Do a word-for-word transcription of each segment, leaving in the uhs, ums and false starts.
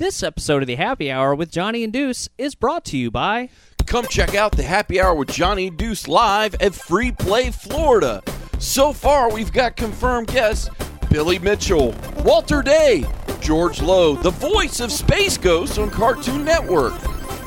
This episode of the Happy Hour with Johnny and Deuce is brought to you by... Come check out the Happy Hour with Johnny and Deuce live at Free Play Florida. So far, we've got confirmed guests Billy Mitchell, Walter Day, George Lowe, the voice of Space Ghost on Cartoon Network,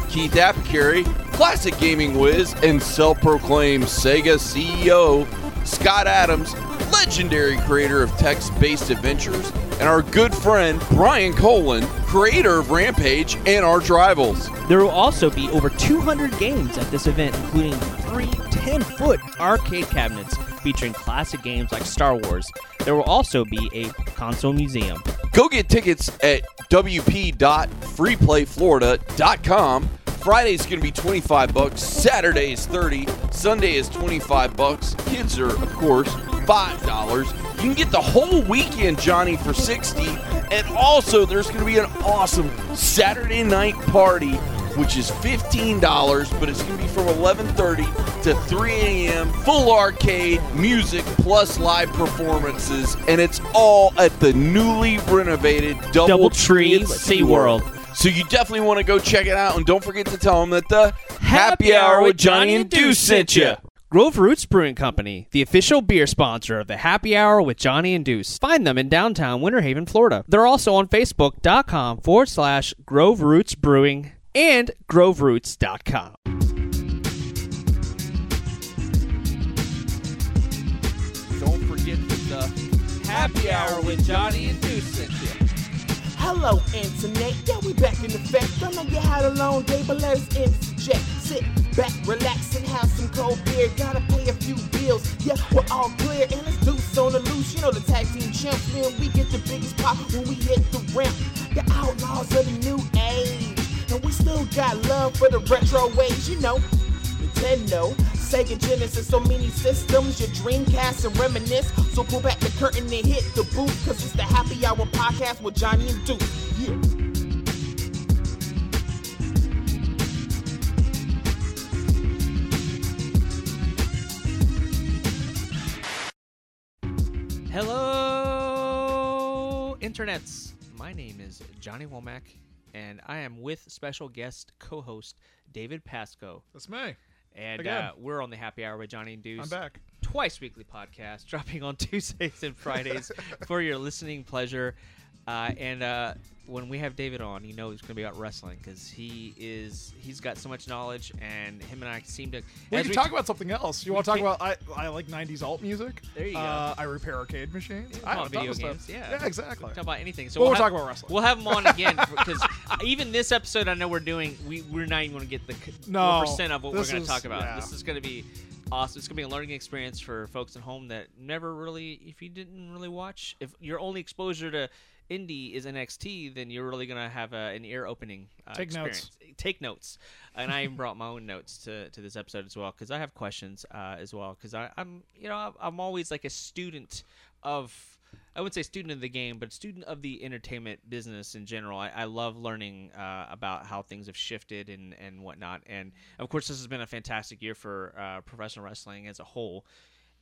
Keith Apicary, classic gaming whiz and self-proclaimed Sega C E O, Scott Adams, legendary creator of text-based adventures, and our good friend Brian Colin, creator of Rampage and Arch Rivals. There will also be over two hundred games at this event, including three ten-foot arcade cabinets featuring classic games like Star Wars. There will also be a console museum. Go get tickets at w p dot free play florida dot com. Friday is going to be twenty-five bucks, Saturday is thirty, Sunday is twenty-five bucks. Kids are, of course, five dollars. You can get the whole weekend, Johnny, for sixty. And also, there's going to be an awesome Saturday night party, which is fifteen dollars, but it's going to be from eleven thirty to three a.m., full arcade, music, plus live performances, and it's all at the newly renovated DoubleTree SeaWorld. So you definitely want to go check it out, and don't forget to tell them that the Happy Hour with Johnny and Deuce sent you. Grove Roots Brewing Company, the official beer sponsor of the Happy Hour with Johnny and Deuce. Find them in downtown Winter Haven, Florida. They're also on Facebook.com forward slash Grove Roots Brewing and grove roots dot com. Don't forget that the Happy Hour with Johnny and Deuce sent you. Hello, internet. Yeah, we back in effect. I know you had a long day, but let us interject. Sit back, relax, and have some cold beer. Gotta pay a few bills. Yeah, we're all clear, and it's Deuce on the loose. You know the tag team champs, man. We get the biggest pop when we hit the ramp. The outlaws of the new age. And we still got love for the retro waves, you know. Nintendo, Sega Genesis, so many systems, your Dreamcast and reminisce. So pull back the curtain and hit the booth, cause it's the Happy Hour podcast with Johnny and Deuce. Yeah. Hello, internets. My name is Johnny Womack, and I am with special guest co-host David Pascoe. That's me. And uh, we're on the Happy Hour with Johnny and Deuce. I'm back. Twice weekly podcast, dropping on Tuesdays and Fridays for your listening pleasure. Uh, and uh, when we have David on, you know it's going to be about wrestling because he is, he's got so much knowledge, and him and I seem to... Well, you we talk t- about something else. You want to talk about... I, I like nineties alt music. There you uh, go. I repair arcade machines. Yeah, I have video games. Yeah. yeah, exactly. Talk about anything. So well, we'll, we'll have, talk about wrestling. We'll have him on again because even this episode I know we're doing, we, we're not even going to get the no, percent of what we're going to talk about. Yeah. This is going to be... awesome. It's going to be a learning experience for folks at home that never really, if you didn't really watch, if your only exposure to indie is N X T, then you're really going to have a, an ear-opening uh, Take experience. Notes. Take notes. And I even brought my own notes to, to this episode as well because I have questions uh, as well because I'm, you know, I'm always like a student of, I wouldn't say student of the game, but student of the entertainment business in general. I, I love learning uh, about how things have shifted and, and whatnot. And, of course, this has been a fantastic year for uh, professional wrestling as a whole.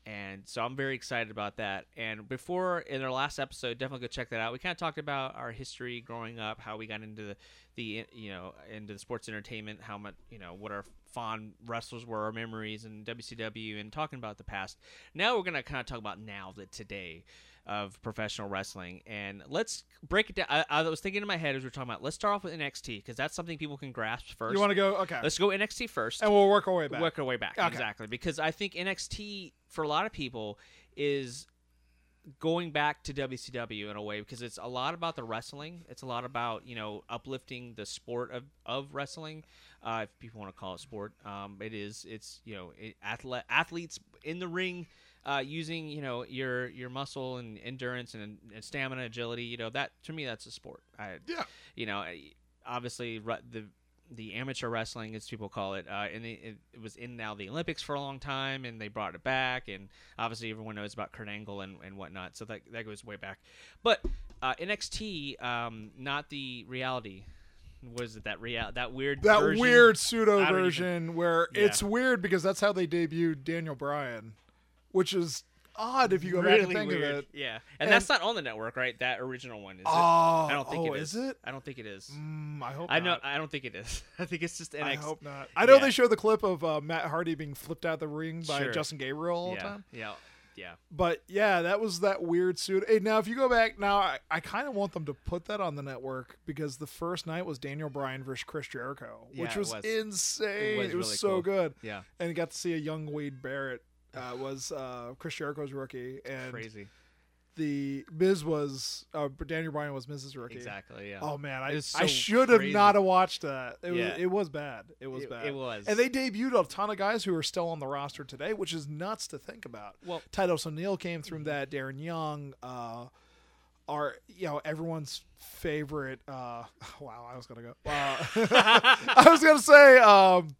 And so I'm very excited about that. And before, in our last episode, definitely go check that out. We kind of talked about our history growing up, how we got into the, the you know, into the sports entertainment, how much, you know, what our fond wrestlers were, our memories, and W C W, and talking about the past. Now we're going to kind of talk about now, the today of professional wrestling, and let's break it down. I, I was thinking in my head as we were talking about, let's start off with N X T because that's something people can grasp first. You want to go? Okay. Let's go N X T first. And we'll work our way back. Work our way back. Okay. Exactly. Because I think N X T, for a lot of people, is going back to W C W in a way because it's a lot about the wrestling. It's a lot about, you know, uplifting the sport of, of wrestling. Uh, if people want to call it sport, um, it is. It's, you know, it, athlete, athletes in the ring. Uh, using, you know, your your muscle and endurance and, and stamina, agility, you know, that to me, that's a sport. I, yeah. You know, obviously the the amateur wrestling, as people call it, uh, and it, it was in now the Olympics for a long time, and they brought it back, and obviously everyone knows about Kurt Angle and, and whatnot, so that that goes way back. But uh, N X T, um, not the reality. Was it that real that weird that version? weird pseudo version even, where yeah. It's weird because that's how they debuted Daniel Bryan. Which is odd if you go really back and think weird. of it. Yeah, and, and that's not on the network, right? That original one is. Oh, it? I don't think oh, it is. is it? I don't think it is. Mm, I hope. I know. Not. I don't think it is. I think it's just N X T. I hope not. I know yeah. they show the clip of uh, Matt Hardy being flipped out of the ring by sure. Justin Gabriel all yeah. the time. Yeah. Yeah. But yeah, that was that weird suit. Hey, now if you go back now, I, I kind of want them to put that on the network because the first night was Daniel Bryan versus Chris Jericho, yeah, which was, was insane. It was, it was really so cool. good. Yeah. And you got to see a young Wade Barrett uh, was uh, Chris Jericho's rookie. And crazy. The Miz was uh, Daniel Bryan was Miz's rookie. Exactly. Yeah. Oh man, I so I should have not have watched that. It yeah. was it was bad. It was it, bad. It was. And they debuted a ton of guys who are still on the roster today, which is nuts to think about. Well, Titus O'Neil came through that. Darren Young, uh, our you know everyone's favorite. Uh, wow, I was gonna go. Wow. I was gonna say. Um,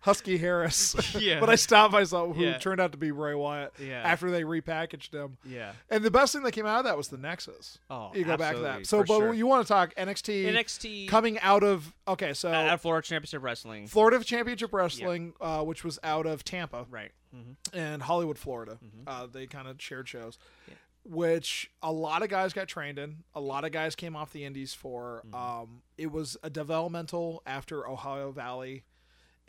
Husky Harris, yeah. but I stopped myself, who yeah. turned out to be Bray Wyatt yeah. after they repackaged him. Yeah. And the best thing that came out of that was the Nexus. Oh, You go back to that. So, but sure. you want to talk N X T, N X T coming out of, okay, so. Out of Florida Championship Wrestling. Florida Championship Wrestling, yeah. uh, which was out of Tampa. Right. Mm-hmm. And Hollywood, Florida. Mm-hmm. Uh, they kind of shared shows, yeah. which a lot of guys got trained in. A lot of guys came off the indies for. Mm-hmm. Um, it was a developmental after Ohio Valley.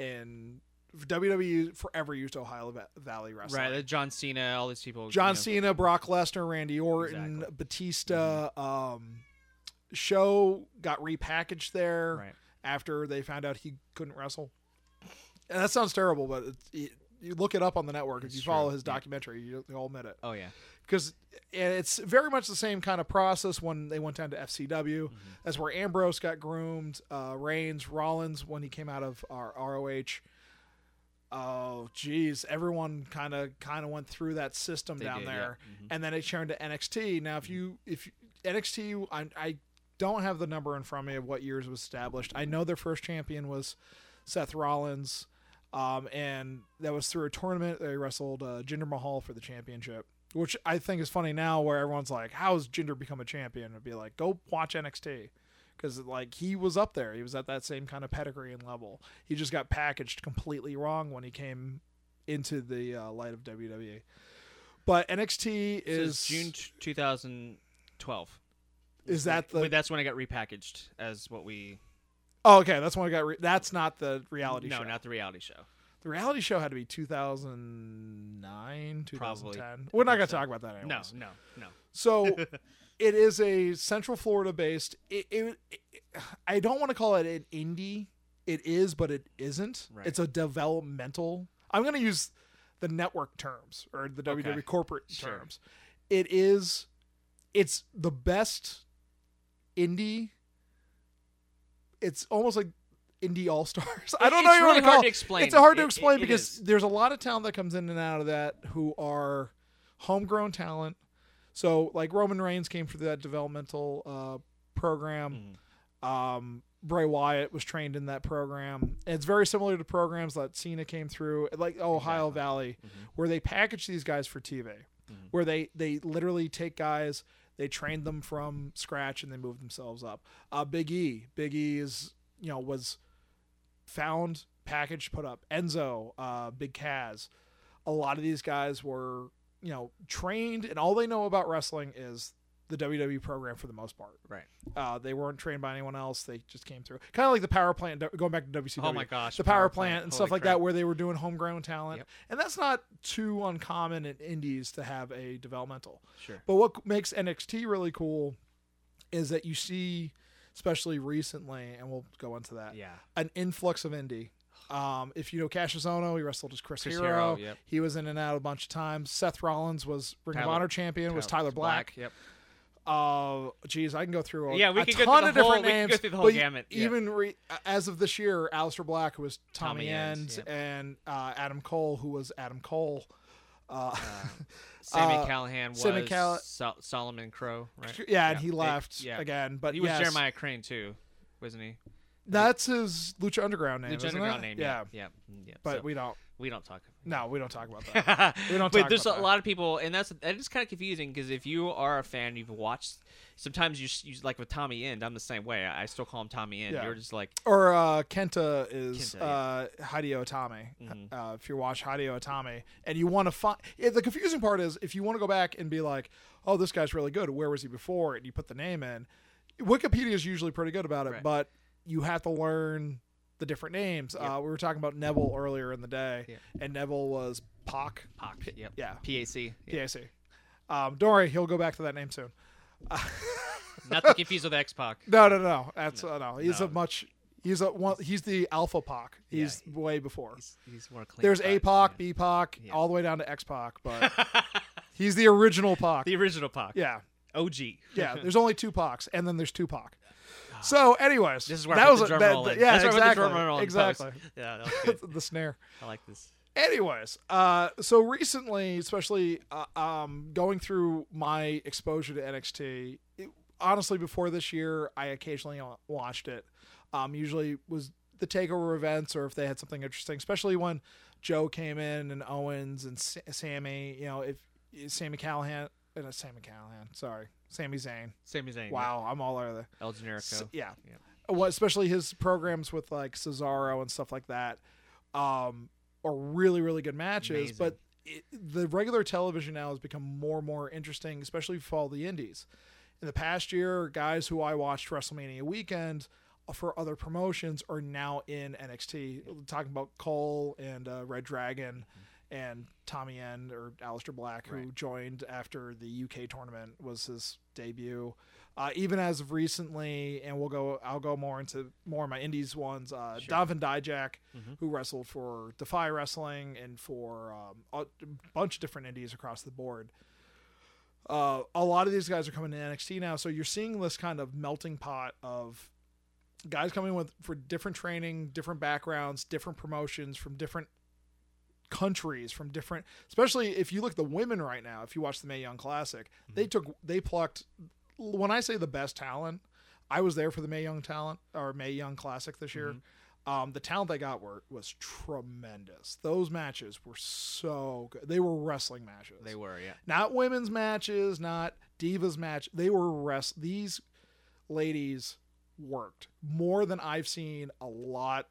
And W W E forever used Ohio Valley Wrestling. Right, John Cena, all these people. John you know. Cena, Brock Lesnar, Randy Orton, exactly. Batista. Mm-hmm. Um, show got repackaged there right. after they found out he couldn't wrestle. And that sounds terrible, but it's, it, you look it up on the network. It's if you true. follow his documentary, yeah. you'll admit it. Oh, yeah. Because it's very much the same kind of process when they went down to F C W. Mm-hmm. That's where Ambrose got groomed, uh, Reigns, Rollins, when he came out of our R O H. Oh, geez. Everyone kind of kind of went through that system they down did, there. Yeah. Mm-hmm. And then it turned to N X T. Now, if you – if you, N X T, I, I don't have the number in front of me of what years was established. I know their first champion was Seth Rollins, um, and that was through a tournament. They wrestled uh, Jinder Mahal for the championship. Which I think is funny now where everyone's like, how has Jinder become a champion? It'd be like, go watch N X T. Because like, he was up there. He was at that same kind of pedigree and level. He just got packaged completely wrong when he came into the uh, light of W W E. But N X T is... So June t- twenty twelve. Is that the... Wait, that's when it got repackaged as what we... Oh, okay. That's when it got... Re- that's not the reality no, show. No, not the reality show. The reality show had to be two thousand nine, two thousand ten. Probably. We're not going to so. talk about that anymore. No, no, no. So it is a Central Florida-based it, – it, it, I don't want to call it an indie. It is, but it isn't. Right. It's a developmental – I'm going to use the network terms or the W W E okay. corporate sure. terms. It is – it's the best indie – it's almost like – Indie All Stars. I don't it's know. It's really what to hard call. to explain. It's hard to explain it, it, because it there's a lot of talent that comes in and out of that who are homegrown talent. So like Roman Reigns came through that developmental uh, program. Mm. Um, Bray Wyatt was trained in that program. And it's very similar to programs that Cena came through, like Ohio exactly. Valley, mm-hmm. where they package these guys for T V, mm-hmm. where they they literally take guys, they train them from scratch, and they move themselves up. Uh, Big E, Big E is you know was found, packaged, put up. Enzo, uh, Big Kaz. A lot of these guys were, you know, trained, and all they know about wrestling is the W W E program for the most part. Right. Uh, they weren't trained by anyone else. They just came through. Kind of like the power plant, going back to W C W. Oh, my gosh. The power, power plant, plant and stuff like crap. that where they were doing homegrown talent. Yep. And that's not too uncommon in indies to have a developmental. Sure. But what makes N X T really cool is that you see... especially recently, and we'll go into that. Yeah, an influx of indie. Um, if you know Kassius Ohno, he wrestled as Chris, Chris Hero. Hero yep. He was in and out a bunch of times. Seth Rollins was Ring Tyler, of Honor champion. Tyler, was Tyler Black? Black yep. Uh, geez, I can go through. A, yeah, we a could ton go of whole, different we names. Go through the whole gamut. Yeah. Even re, as of this year, Aleister Black, who was Tommy, Tommy End, yep. and uh, Adam Cole, who was Adam Cole. Uh, um, Sammy uh, Callahan was Sammy Call- Sol- Solomon Crow, right? Yeah, yeah, and he left it, yeah. again. But he was yes. Jeremiah Crane too, wasn't he? That's his Lucha Underground name. Lucha isn't Underground it? name. Yeah. Yeah. yeah. yeah. But so, we don't. We don't talk. No, we don't talk about that. We don't. But talk there's about a that. lot of people, and that's that is kind of confusing because if you are a fan, you've watched. Sometimes you, you like with Tommy End. I'm the same way. I still call him Tommy End. Yeah. You're just like. Or uh, Kenta is Kenta, uh, yeah. Hideo Itami. Mm-hmm. Uh, if you watch Hideo Itami, and you want to find yeah, the confusing part is if you want to go back and be like, oh, this guy's really good. Where was he before? And you put the name in. Wikipedia is usually pretty good about it, right. but you have to learn the different names. Yep. Uh, we were talking about Neville earlier in the day, yeah. and Neville was Pac. Pac, P- yep. yeah. P A C. Yeah. P A C. Um, don't worry, he'll go back to that name soon. Uh, Not to confuse with X Pac. No, no, no. That's no. Uh, no. He's no. a much. He's a one. He's the Alpha Pac. He's yeah, he, way before. He's, he's more clean. There's A Pac, yeah. B Pac, yeah. all the way down to X Pac, but he's the original Pac. The original Pac. Yeah. O G. Yeah. There's only two Pacs, and then there's Tupac. So, anyways, this is where that I was the drum that, roll that, yeah, That's exactly, where I the drum roll exactly. Yeah, that was good. The snare. I like this. Anyways, uh, so recently, especially uh, um, going through my exposure to N X T, it, honestly, before this year, I occasionally watched it. Um, usually was the takeover events, or if they had something interesting, especially when Joe came in and Owens and S- Sammy. You know, if Sammy Callahan, uh, Sammy Callahan, sorry. Sami Zayn. Sami Zayn. Wow, yeah. I'm all over there. El Generico. So, yeah. yeah. Well, especially his programs with like Cesaro and stuff like that um, are really, really good matches. Amazing. But it, the regular television now has become more and more interesting, especially for all the indies. In the past year, guys who I watched WrestleMania weekend for other promotions are now in N X T. We're talking about Cole and uh, Red Dragon. Mm-hmm. And Tommy End or Aleister Black, who right. joined after the U K tournament, was his debut. Uh, even as of recently, and we'll go. I'll go more into more of my indies ones. Uh, sure. Donovan Dijak, mm-hmm. who wrestled for Defy Wrestling and for um, a bunch of different indies across the board. Uh, a lot of these guys are coming to N X T now, so you're seeing this kind of melting pot of guys coming with for different training, different backgrounds, different promotions from different. Countries from different, especially if you look at the women right now, if you watch the Mae Young Classic, mm-hmm. they took, they plucked, when I say the best talent, I was there for the Mae Young talent or Mae Young Classic this year. Mm-hmm. Um, the talent they got were, was tremendous. Those matches were so good. They were wrestling matches. They were, yeah. Not women's matches, not divas match. They were rest. These ladies worked more than I've seen a lot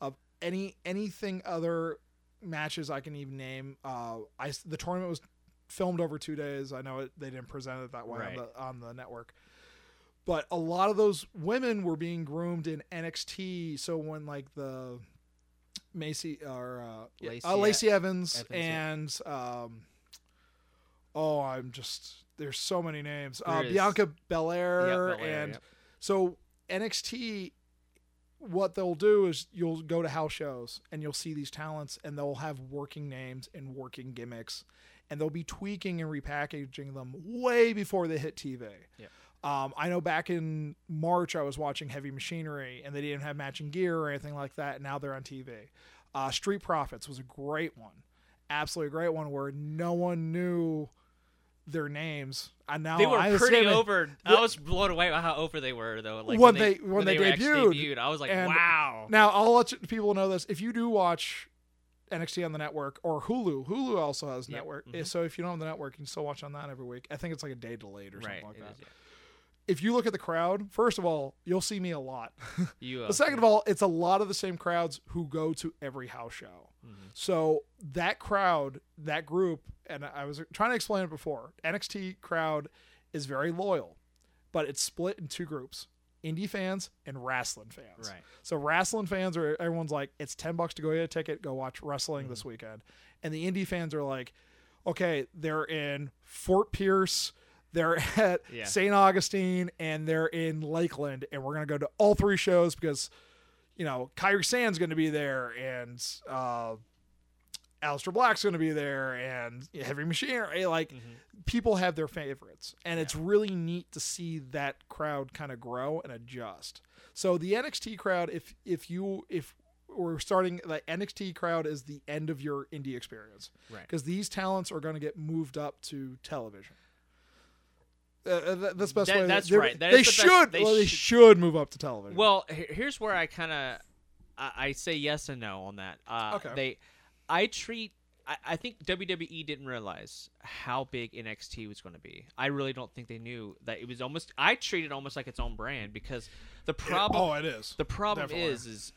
of any, anything other matches I can even name. Uh, I the tournament was filmed over two days. I know it, they didn't present it that way right. on, the, on the network, but a lot of those women were being groomed in N X T. So when like the Macy or uh, Lacey, uh, Lacey Evans, Evans and yeah. um, oh, I'm just there's so many names. Uh, Bianca Belair, yeah, Belair and yeah. so N X T. What they'll do is you'll go to house shows and you'll see these talents and they'll have working names and working gimmicks and they'll be tweaking and repackaging them way before they hit T V. Yeah. Um, I know back in March I was watching Heavy Machinery and they didn't have matching gear or anything like that. And now they're on T V. Uh, Street Profits was a great one. Absolutely great one where no one knew their names. I know they were I pretty over. I was blown away by how over they were, though. Like when, when they when, when they, they debuted, debuted, I was like, wow. Now I'll let you, people know this: if you do watch N X T on the network or Hulu, Hulu also has yep. network. Mm-hmm. So if you don't have the network, you can still watch on that every week. I think it's like a day delayed or something right, like that. Is, yeah. If you look at the crowd, first of all, you'll see me a lot. You, uh, but second yeah. of all, it's a lot of the same crowds who go to every house show. Mm-hmm. So that crowd, that group, and I was trying to explain it before, N X T crowd is very loyal, but it's split in two groups, indie fans and wrestling fans. Right. So wrestling fans are, everyone's like, it's ten bucks to go get a ticket, go watch wrestling mm-hmm. this weekend. And the indie fans are like, okay, they're in Fort Pierce, they're at yeah. Saint Augustine, and they're in Lakeland, and we're going to go to all three shows because, you know, Kairi San's going to be there, and uh, Aleister Black's going to be there, and Heavy Machinery. Like, mm-hmm. people have their favorites, and yeah. it's really neat to see that crowd kind of grow and adjust. So the N X T crowd, if if you if we're starting, the N X T crowd is the end of your indie experience, right? Because these talents are going to get moved up to television. Uh, that's best that, way. That's right. That they the should. They well, they should move up to television. Well, here's where I kind of I, I say yes and no on that. Uh, okay. They, I treat. I, I think W W E didn't realize how big N X T was going to be. I really don't think they knew that it was almost. I treat it almost like its own brand because the problem. It, oh, it is. The problem Definitely. is is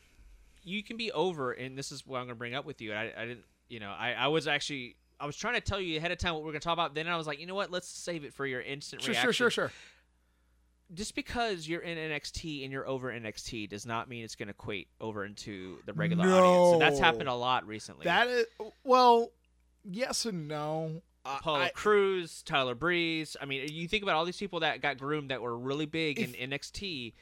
you can be over, and this is what I'm going to bring up with you. I, I didn't. You know, I, I was actually. I was trying to tell you ahead of time what we we're going to talk about. Then I was like, you know what? Let's save it for your instant sure, reaction. Sure, sure, sure. Just because you're in N X T and you're over N X T does not mean it's going to equate over into the regular no. audience. And that's happened a lot recently. That is, well, yes and no. Apollo I, Crews, Tyler Breeze. I mean, you think about all these people that got groomed that were really big if, in N X T.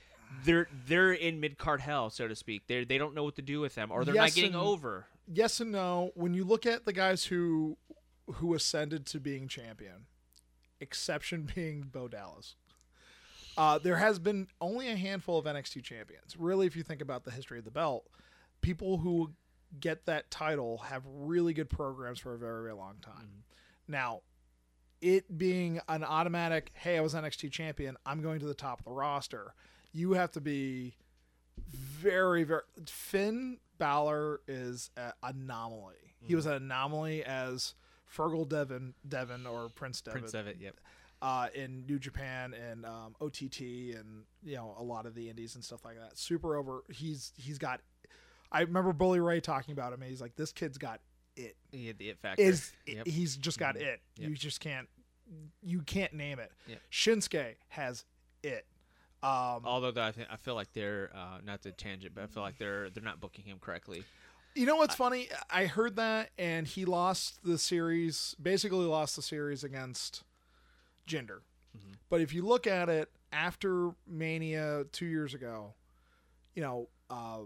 They're they're in mid card hell, so to speak. They they don't know what to do with them, or they're yes not getting and, over. Yes and no. When you look at the guys who. who ascended to being champion, exception being Bo Dallas. Uh, there has been only a handful of N X T champions. Really, if you think about the history of the belt, people who get that title have really good programs for a very, very long time. Mm-hmm. Now, it being an automatic, hey, I was N X T champion, I'm going to the top of the roster. You have to be very, very... Finn Balor is an anomaly. Mm-hmm. He was an anomaly as... Fergal Devin, Devin or Prince Devitt, Prince Devitt, yep. Uh, in New Japan and um, O T T and you know a lot of the indies and stuff like that. Super over. He's he's got. I remember Bully Ray talking about him. And he's like, this kid's got it. He had the it factor. Is yep. He's just got mm-hmm. it. Yep. You just can't. You can't name it. Yep. Shinsuke has it. Um, Although I think I feel like they're uh, not to tangent, but I feel like they're they're not booking him correctly. You know what's funny? I heard that, and he lost the series, basically lost the series against Jinder. Mm-hmm. But if you look at it, after Mania two years ago, you know, uh,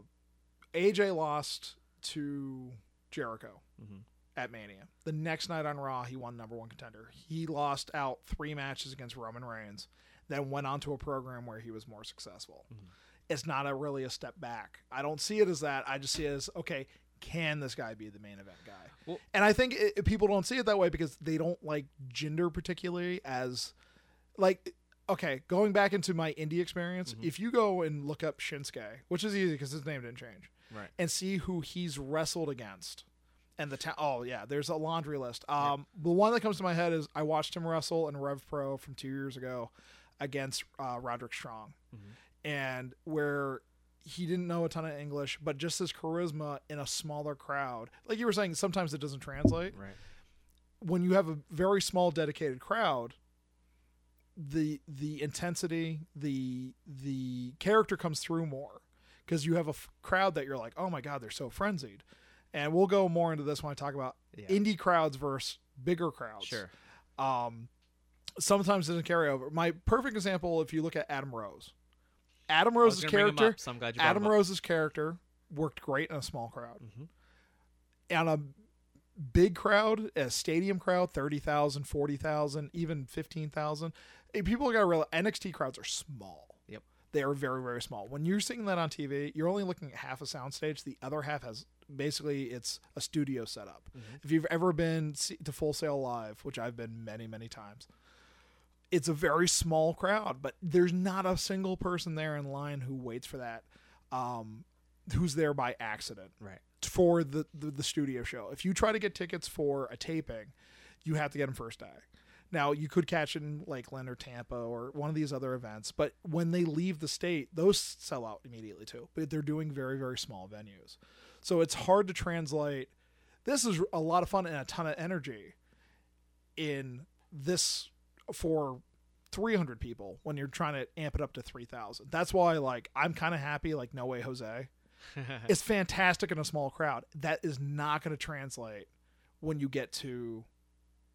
A J lost to Jericho mm-hmm. at Mania. The next night on Raw, he won number one contender. He lost out three matches against Roman Reigns, then went on to a program where he was more successful. Mm-hmm. It's not a really a step back. I don't see it as that. I just see it as, okay, can this guy be the main event guy? Well, and I think it, it, people don't see it that way because they don't like Jinder particularly as, like, okay, going back into my indie experience, mm-hmm. if you go and look up Shinsuke, which is easy because his name didn't change, right? And see who he's wrestled against. And the ta- oh, yeah, there's a laundry list. Um, yeah. The one that comes to my head is I watched him wrestle in Rev Pro from two years ago against uh, Roderick Strong. Mm-hmm. And where he didn't know a ton of English, but just his charisma in a smaller crowd. Like you were saying, sometimes it doesn't translate. Right. When you have a very small, dedicated crowd, the the intensity, the the character comes through more. Because you have a f- crowd that you're like, oh my God, they're so frenzied. And we'll go more into this when I talk about yeah. indie crowds versus bigger crowds. Sure. Um, sometimes it doesn't carry over. My perfect example, if you look at Adam Rose. Adam Rose's character. Up, so I'm glad you Adam Rose's character worked great in a small crowd, mm-hmm. on a big crowd, a stadium crowd, thirty thousand, forty thousand, even fifteen thousand. People got to realize N X T crowds are small. Yep, they are very, very small. When you're seeing that on T V, you're only looking at half a soundstage. The other half has basically it's a studio setup. Mm-hmm. If you've ever been to Full Sail Live, which I've been many, many times. It's a very small crowd, but there's not a single person there in line who waits for that, um, who's there by accident, right? For the, the, the studio show. If you try to get tickets for a taping, you have to get them first day. Now, you could catch it in Lakeland or Tampa or one of these other events, but when they leave the state, those sell out immediately too. But they're doing very, very small venues. So it's hard to translate. This is a lot of fun and a ton of energy in this for three hundred people when you're trying to amp it up to three thousand. That's why like I'm kind of happy like No Way Jose it's fantastic in a small crowd. That is not going to translate when you get to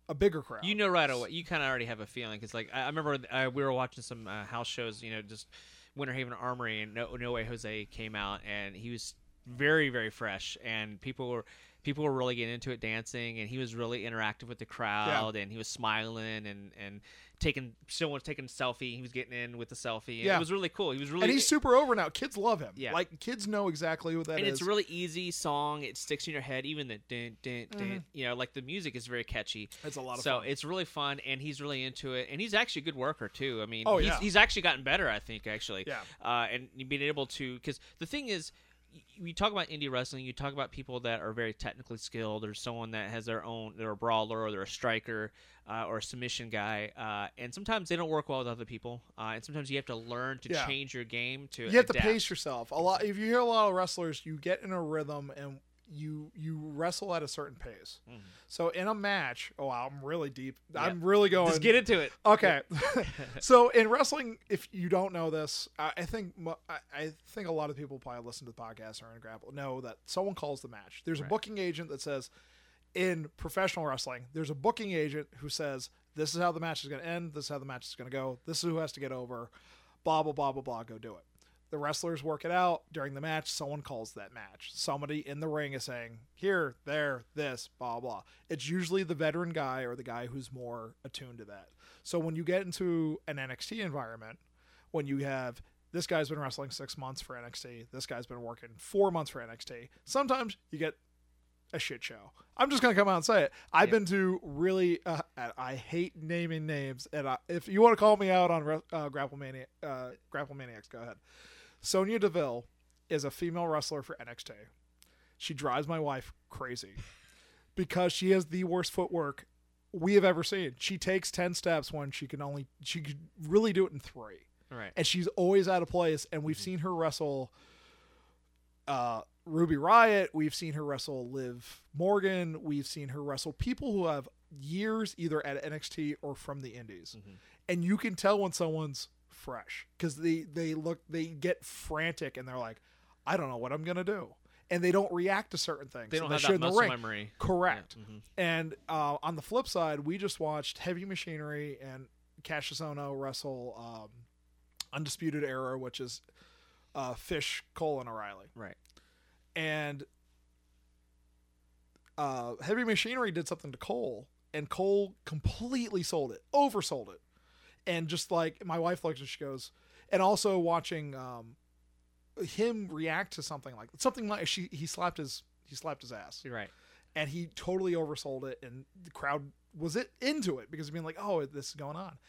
a bigger crowd. You know right away. You kind of already have a feeling cuz like I remember I, we were watching some uh, house shows, you know, just Winter Haven Armory and No, No Way Jose came out and he was very, very fresh, and people were people were really getting into it, dancing, and he was really interactive with the crowd, yeah. and he was smiling and and taking someone was taking a selfie. He was getting in with the selfie. And yeah. It was really cool. He was really and he's super over now. Kids love him. Yeah, like kids know exactly what that and is. And it's a really easy song. It sticks in your head. Even the dun, dun, dun, mm-hmm. you know, like the music is very catchy. It's a lot of so fun. It's really fun, and he's really into it. And he's actually a good worker too. I mean, oh, he's, yeah. he's actually gotten better, I think, actually. Yeah. Uh, and being able to, because the thing is, we talk about indie wrestling, you talk about people that are very technically skilled or someone that has their own, they're a brawler or they're a striker uh, or a submission guy. Uh, and sometimes they don't work well with other people. Uh, and sometimes you have to learn to yeah. change your game to You have adapt. to pace yourself. A lot. If you hear a lot of wrestlers, you get in a rhythm and you you wrestle at a certain pace. Mm-hmm. So in a match, oh, wow, I'm really deep. Yeah. I'm really going. Just get into it. Okay. So in wrestling, if you don't know this, I, I think I think a lot of people probably listen to the podcast or in Grapple know that someone calls the match. There's right. a booking agent that says, in professional wrestling, there's a booking agent who says, this is how the match is going to end. This is how the match is going to go. This is who has to get over. Blah, blah, blah, blah, blah. Go do it. The wrestlers work it out during the match. Someone calls that match. Somebody in the ring is saying, here, there, this, blah, blah. It's usually the veteran guy or the guy who's more attuned to that. So when you get into an N X T environment, when you have this guy's been wrestling six months for N X T, this guy's been working four months for N X T, sometimes you get a shit show. I'm just going to come out and say it. I've yeah. been to really, uh, I hate naming names. And I, if you want to call me out on uh, Grapple Mania, uh, Grapple Maniacs, go ahead. Sonya Deville is a female wrestler for N X T. She drives my wife crazy because she has the worst footwork we have ever seen. She takes ten steps when she can only, she could really do it in three. Right. And she's always out of place. And we've mm-hmm. seen her wrestle uh, Ruby Riott. We've seen her wrestle Liv Morgan. We've seen her wrestle people who have years either at N X T or from the indies. Mm-hmm. And you can tell when someone's fresh because they they look they get frantic and they're like, I don't know what I'm gonna do, and they don't react to certain things. They don't have that muscle memory. Correct. Yeah. Mm-hmm. And uh, on the flip side, we just watched Heavy Machinery and Kassius Ohno wrestle um, Undisputed Era, which is uh, Fish, Cole, and O'Reilly. Right. And uh, Heavy Machinery did something to Cole, and Cole completely sold it, oversold it. And just like my wife looks and she goes, and also watching um, him react to something like something like she he slapped his he slapped his ass. You're right. And he totally oversold it, and the crowd was it into it because of being like, oh, this is going on.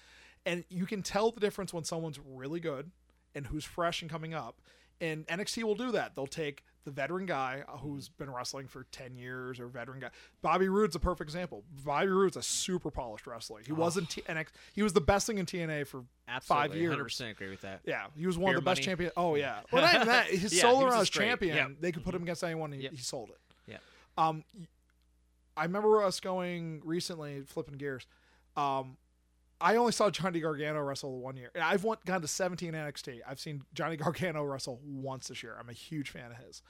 And you can tell the difference when someone's really good and who's fresh and coming up. And N X T will do that. They'll take the veteran guy who's been wrestling for ten years or veteran guy. Bobby Roode's a perfect example. Bobby Roode's a super polished wrestler. He oh. wasn't T- N X- he was the best thing in T N A for Absolutely, five years. one hundred percent agree with that. Yeah, he was one Beer of the money. best champions. Oh yeah. Well, not even that. His yeah, solo round as champion. Yep. They could put him against anyone and yep. he, he sold it. Yeah. Um I remember us going recently flipping gears. Um I only saw Johnny Gargano wrestle one year. I've won, gone to seventeen N X T. I've seen Johnny Gargano wrestle once this year. I'm a huge fan of his.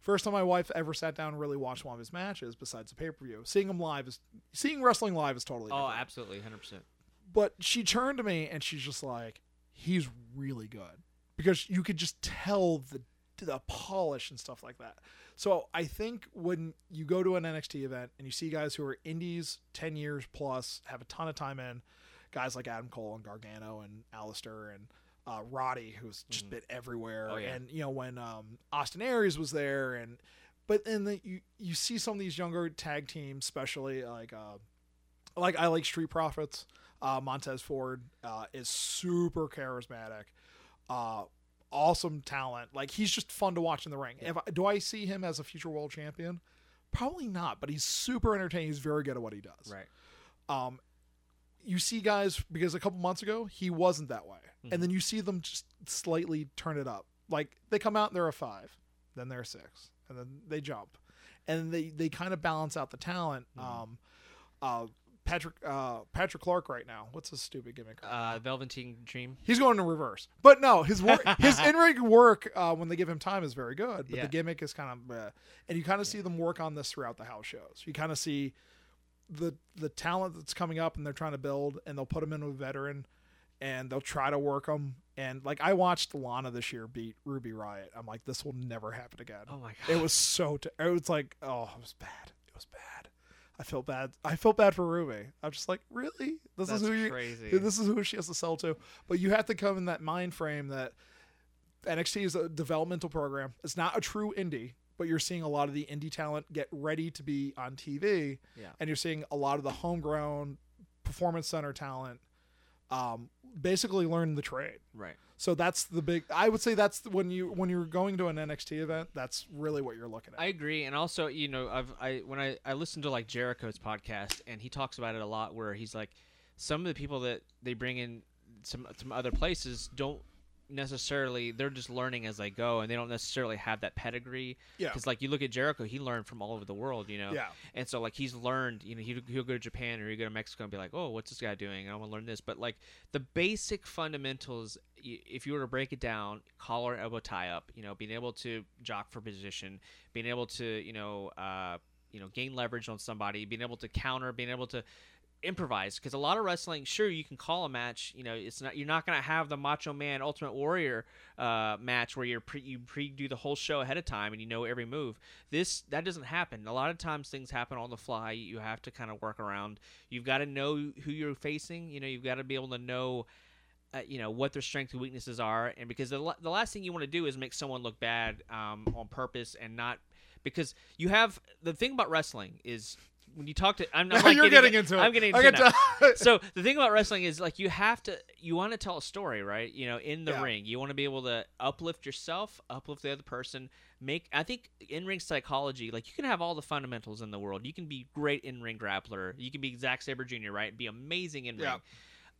First time my wife ever sat down and really watched one of his matches besides the pay-per-view. Seeing him live is seeing wrestling live is totally different. Oh, absolutely, one hundred percent. But she turned to me and she's just like, he's really good. Because you could just tell the the polish and stuff like that. So I think when you go to an N X T event and you see guys who are indies ten years plus, have a ton of time in, guys like Adam Cole and Gargano and Aleister and uh, Roddy, who's just mm. been everywhere. Oh, yeah. And, you know, when um, Austin Aries was there. and But then the, you, you see some of these younger tag teams, especially like uh, like I like Street Profits. Uh, Montez Ford uh, is super charismatic. Uh, awesome talent. Like, he's just fun to watch in the ring. Yeah. If I, do I see him as a future world champion? Probably not, but he's super entertaining. He's very good at what he does. Right. Um. You see guys, because a couple months ago, he wasn't that way. Mm-hmm. And then you see them just slightly turn it up. Like, they come out and they're a five, then they're a six, and then they jump. And they, they kind of balance out the talent. Mm-hmm. Um, uh, Patrick uh, Patrick Clark right now. What's his stupid gimmick? Uh, Velveteen Dream. He's going in reverse. But no, his work, his in-ring work, uh, when they give him time, is very good. But yeah. the gimmick is kind of bleh. And you kind of yeah. see them work on this throughout the house shows. You kind of see the the talent that's coming up and they're trying to build, and they'll put them into a veteran and they'll try to work them. And like, I watched Lana this year beat Ruby Riott. I'm like, this will never happen again. Oh my god, it was so. T- it was like, oh, it was bad. It was bad. I feel bad. I feel bad for Ruby. I'm just like, really? This That's is who crazy. You, this is who she has to sell to. But you have to come in that mind frame that N X T is a developmental program. It's not a true indie, but you're seeing a lot of the indie talent get ready to be on T V, yeah. and you're seeing a lot of the homegrown performance center talent um, basically learn the trade. Right. So that's the big, I would say that's when you, when you're going to an N X T event, that's really what you're looking at. I agree. And also, you know, I've, I, when I, I listen to like Jericho's podcast, and he talks about it a lot, where he's like, some of the people that they bring in some, some other places don't necessarily, they're just learning as they go, and they don't necessarily have that pedigree. Yeah. Cause like you look at Jericho, he learned from all over the world, you know? Yeah. And so like, he's learned, you know, he'll, he'll go to Japan or he'll go to Mexico and be like, oh, what's this guy doing? I want to learn this. But like the basic fundamentals, if you were to break it down, collar, elbow, tie up, you know, being able to jock for position, being able to, you know, uh, you know, gain leverage on somebody, being able to counter, being able to improvise. Because a lot of wrestling, sure, you can call a match. You know, it's not, you're not going to have the Macho Man Ultimate Warrior uh, match where you're pre, you pre do the whole show ahead of time and you know every move. This that doesn't happen. A lot of times things happen on the fly. You have to kind of work around. You've got to know who you're facing. You know, you've got to be able to know. Uh, you know, what their strengths and weaknesses are. And because the, the last thing you want to do is make someone look bad um, on purpose, and not because you have the thing about wrestling is when you talk to, I'm not like You're getting, getting into it. I'm getting into it. To... So the thing about wrestling is like, you have to, you want to tell a story, right? You know, in the yeah. ring, you want to be able to uplift yourself, uplift the other person, make, I think in ring psychology, like you can have all the fundamentals in the world. You can be great in ring grappler. You can be Zack Sabre Junior, right? Be amazing in yeah. ring.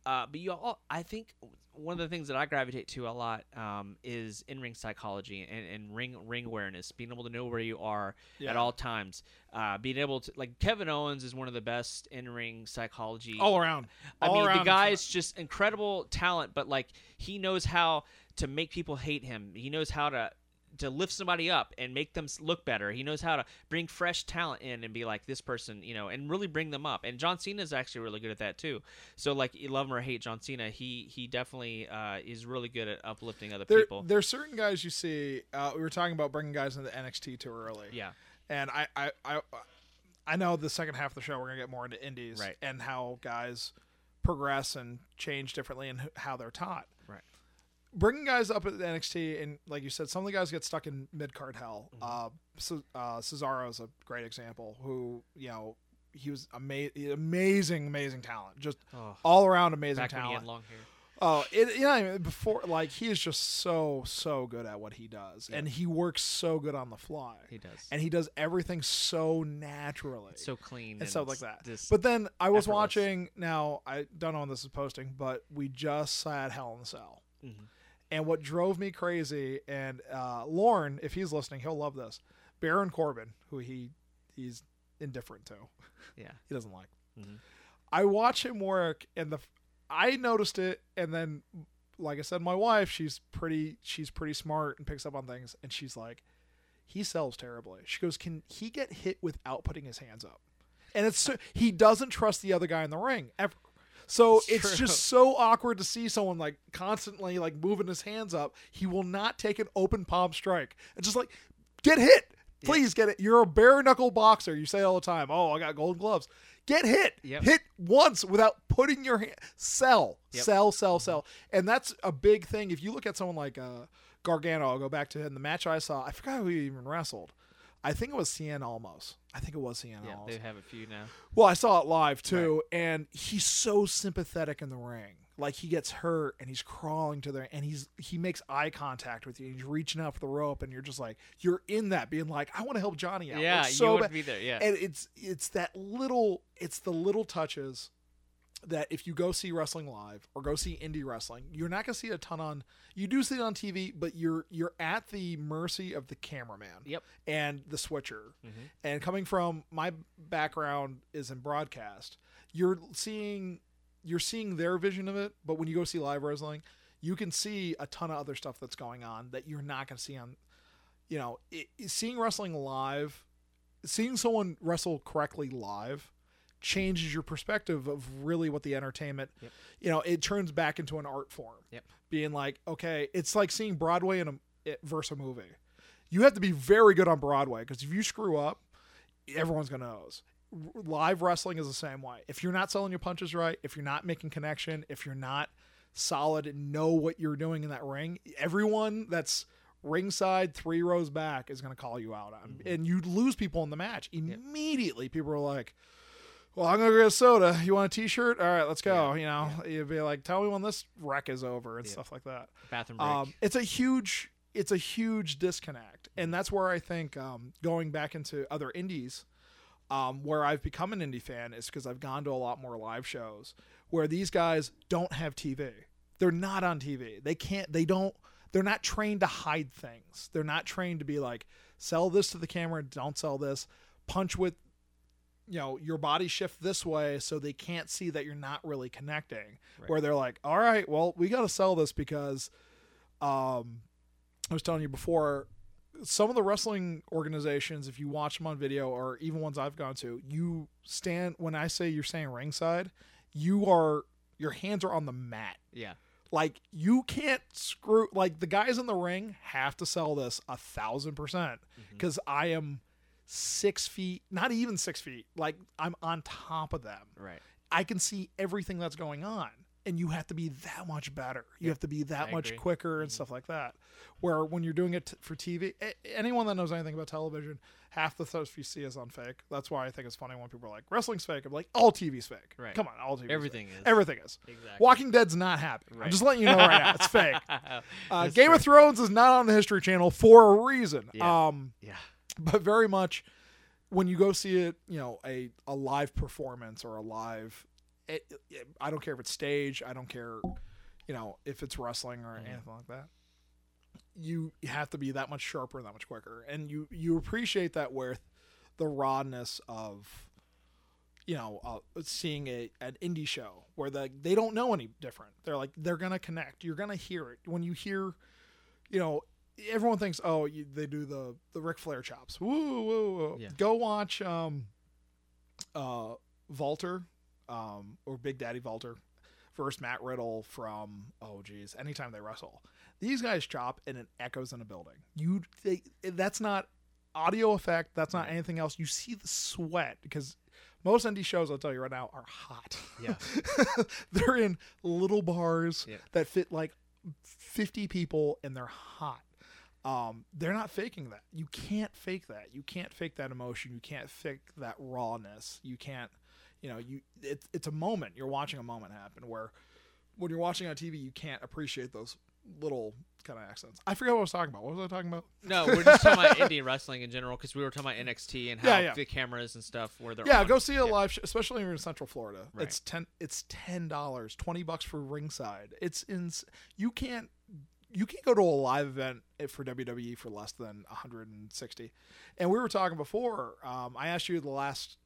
Uh, but you all, I think one of the things that I gravitate to a lot um, is in-ring psychology and, and ring ring awareness, being able to know where you are yeah. at all times. Uh, being able to, like, Kevin Owens is one of the best in-ring psychology. All around. I all mean, around the guy is just incredible talent, but, like, he knows how to make people hate him. He knows how to... to lift somebody up and make them look better. He knows how to bring fresh talent in and be like, this person, you know, and really bring them up. And John Cena is actually really good at that too. So like, you love him or hate John Cena, he he definitely uh, is really good at uplifting other there, people. There's certain guys you see. Uh, we were talking about bringing guys into N X T too early. Yeah, and I I I, I know the second half of the show we're gonna get more into indies right. and how guys progress and change differently and how they're taught. Right. Bringing guys up at N X T, and like you said, some of the guys get stuck in mid-card hell. Mm-hmm. Uh, C- uh, Cesaro is a great example, who, you know, he was ama- amazing, amazing talent. Just oh, all around amazing back talent. When he had long hair. Oh, it, you know, I mean, before, like, he is just so, so good at what he does. Yeah. And he works so good on the fly. He does. And he does everything so naturally. It's so clean. And, and stuff like that. But then I was effortless. watching, now, I don't know when this is posting, but we just had Hell in a Cell. Mm-hmm. And what drove me crazy, and uh, Lorne, if he's listening, he'll love this. Baron Corbin, who he he's indifferent to, yeah, he doesn't like. Mm-hmm. I watch him work, and the I noticed it, and then, like I said, my wife, she's pretty, she's pretty smart and picks up on things, and she's like, he sells terribly. She goes, can he get hit without putting his hands up? And it's so, he doesn't trust the other guy in the ring ever. So it's, it's just so awkward to see someone like constantly like moving his hands up. He will not take an open palm strike. It's just like, get hit. Please yeah. get it. You're a bare knuckle boxer. You say all the time, oh, I got gold gloves. Get hit. Yep. Hit once without putting your hand. Sell, yep. sell, sell, mm-hmm. sell. And that's a big thing. If you look at someone like uh, Gargano, I'll go back to him. The match I saw, I forgot who he even wrestled. I think it was Cien Almos. I think it was Cien yeah, Almos. They have a few now. Well, I saw it live too, right. and he's so sympathetic in the ring. Like he gets hurt and he's crawling to there, and he's he makes eye contact with you. And he's reaching out for the rope, and you're just like you're in that, being like, I want to help Johnny out. Yeah, like, so you want to be there. Yeah, and it's it's that little, it's the little touches that if you go see wrestling live or go see indie wrestling, you're not going to see a ton on, you do see it on T V, but you're, you're at the mercy of the cameraman yep. and the switcher. Mm-hmm. And coming from my background is in broadcast, you're seeing, you're seeing their vision of it. But when you go see live wrestling, you can see a ton of other stuff that's going on that you're not going to see on, you know, it, seeing wrestling live, seeing someone wrestle correctly live changes your perspective of really what the entertainment, yep. you know, it turns back into an art form. Yep. Being like, okay, it's like seeing Broadway in a it, versus a movie. You have to be very good on Broadway because if you screw up, everyone's going to know. Live wrestling is the same way. If you're not selling your punches right, if you're not making connection, if you're not solid and know what you're doing in that ring, everyone that's ringside three rows back is going to call you out on. Mm-hmm. And you lose people in the match. Immediately, yeah. people are like, well, I'm going to get a soda. You want a t-shirt? All right, let's go. Yeah. You know, yeah. you'd be like, tell me when this wreck is over and yeah. stuff like that. Bathroom break. Um, it's a huge... It's a huge disconnect. And that's where I think um, going back into other indies, um, where I've become an indie fan is because I've gone to a lot more live shows where these guys don't have T V. They're not on T V. They can't, they don't, they're not trained to hide things. They're not trained to be like, sell this to the camera. Don't sell this. Punch with, you know, your body shift this way so they can't see that you're not really connecting. Right. Where they're like, all right, well, we got to sell this because, um, I was telling you before, some of the wrestling organizations, if you watch them on video or even ones I've gone to, you stand, when I say you're staying ringside, you are, your hands are on the mat. Yeah. Like you can't screw, like the guys in the ring have to sell this a thousand percent because mm-hmm. I am six feet, not even six feet. Like I'm on top of them. Right. I can see everything that's going on. And you have to be that much better. You yeah, have to be that I much agree. quicker and mm-hmm. stuff like that. Where when you're doing it t- for T V, a- anyone that knows anything about television, half the stuff you see is on fake. That's why I think it's funny when people are like, wrestling's fake. I'm like, all T V's fake. Right. Come on, all T V's Everything fake. is. Everything is. Exactly. Walking Dead's not happening. Right. I'm just letting you know right now. It's fake. Uh, Game true. of Thrones is not on the History Channel for a reason. Yeah. Um, yeah. But very much when you go see it, you know, a, a live performance or a live... It, it, I don't care if it's stage. I don't care, you know, if it's wrestling or yeah. anything like that. You have to be that much sharper and that much quicker. And you, you appreciate that with the rawness of, you know, uh, seeing a, an indie show where the, they don't know any different. They're like, they're going to connect. You're going to hear it. When you hear, you know, everyone thinks, oh, you, they do the, the Ric Flair chops. Woo, woo, woo. Yeah. Go watch um, uh, Walter. Um, or Big Daddy Walter versus Matt Riddle from, oh geez, anytime they wrestle, these guys chop and it echoes in a building. You, they, that's not audio effect. That's not anything else. You see the sweat because most indie shows, I'll tell you right now, are hot. Yeah, they're in little bars yeah. that fit like fifty people and they're hot. Um, they're not faking that. You can't fake that. You can't fake that emotion. You can't fake that rawness. You can't. You know, you it's it's a moment. You're watching a moment happen where when you're watching on T V, you can't appreciate those little kind of accents. I forgot what I was talking about. What was I talking about? No, we're just talking about Indian wrestling in general because we were talking about N X T and how yeah, yeah. the cameras and stuff where they're yeah. on. Go see a yeah. live show, especially if you're in Central Florida. Right. It's ten. It's ten dollars, twenty bucks for ringside. It's in. You can't. You can't go to a live event for W W E for less than one hundred sixty. And we were talking before. Um, I asked you the last.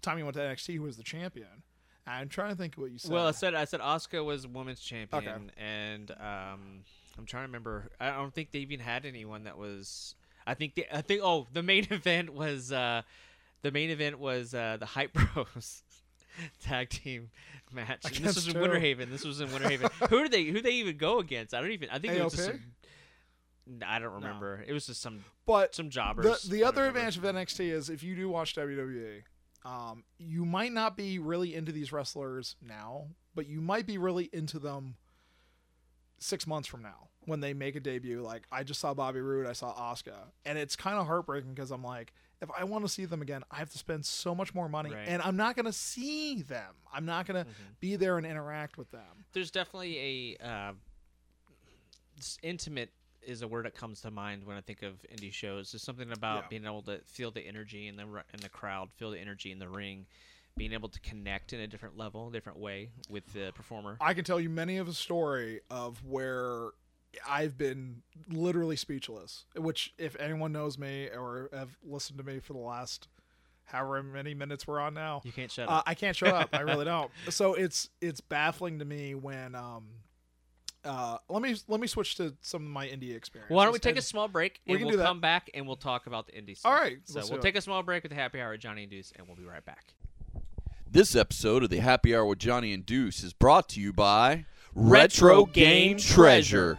Tommy went to N X T, who was the champion. I'm trying to think what you said. Well, I said I said Asuka was women's champion, okay. and um, I'm trying to remember. I don't think they even had anyone that was. I think they, I think oh the main event was uh, the main event was uh, the Hype Bros tag team match. And this was in Winter Haven. This was in Winter Haven. Who did they who did they even go against? I don't even. I think A O P? It was just some, I don't remember. No. It was just some but some jobbers. The, the other advantage of N X T is if you do watch W W E. Um, you might not be really into these wrestlers now, but you might be really into them six months from now when they make a debut. Like I just saw Bobby Roode, I saw Asuka, and it's kind of heartbreaking because I'm like, if I want to see them again, I have to spend so much more money, right. and I'm not going to see them. I'm not going to mm-hmm. be there and interact with them. There's definitely a uh, intimate. Is a word that comes to mind when I think of indie shows. There's something about yeah. being able to feel the energy in the in the crowd, feel the energy in the ring, being able to connect in a different level, different way with the performer. I can tell you many of a story of where I've been literally speechless, which if anyone knows me or have listened to me for the last however many minutes we're on now, you can't shut uh, up. I can't shut up. I really don't. So it's, it's baffling to me when, um, Uh, let me let me switch to some of my indie experience. Why don't we take a small break and we'll come back and we'll talk about the indie stuff. All right. So we'll take a small break with the happy hour, Johnny and Deuce, and we'll be right back. This episode of the Happy Hour with Johnny and Deuce is brought to you by Retro, Retro Game, Game Treasure.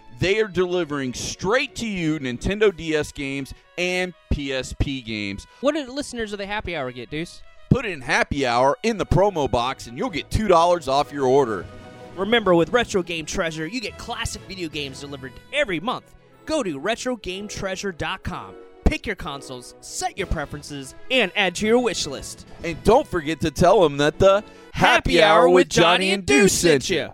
they are delivering straight to you Nintendo D S games and P S P games. What do the listeners of the Happy Hour get, Deuce? Put in Happy Hour in the promo box and you'll get two dollars off your order. Remember, with Retro Game Treasure, you get classic video games delivered every month. Go to retro game treasure dot com. Pick your consoles, set your preferences, and add to your wish list. And don't forget to tell them that the Happy, Happy Hour with Johnny and Deuce sent you.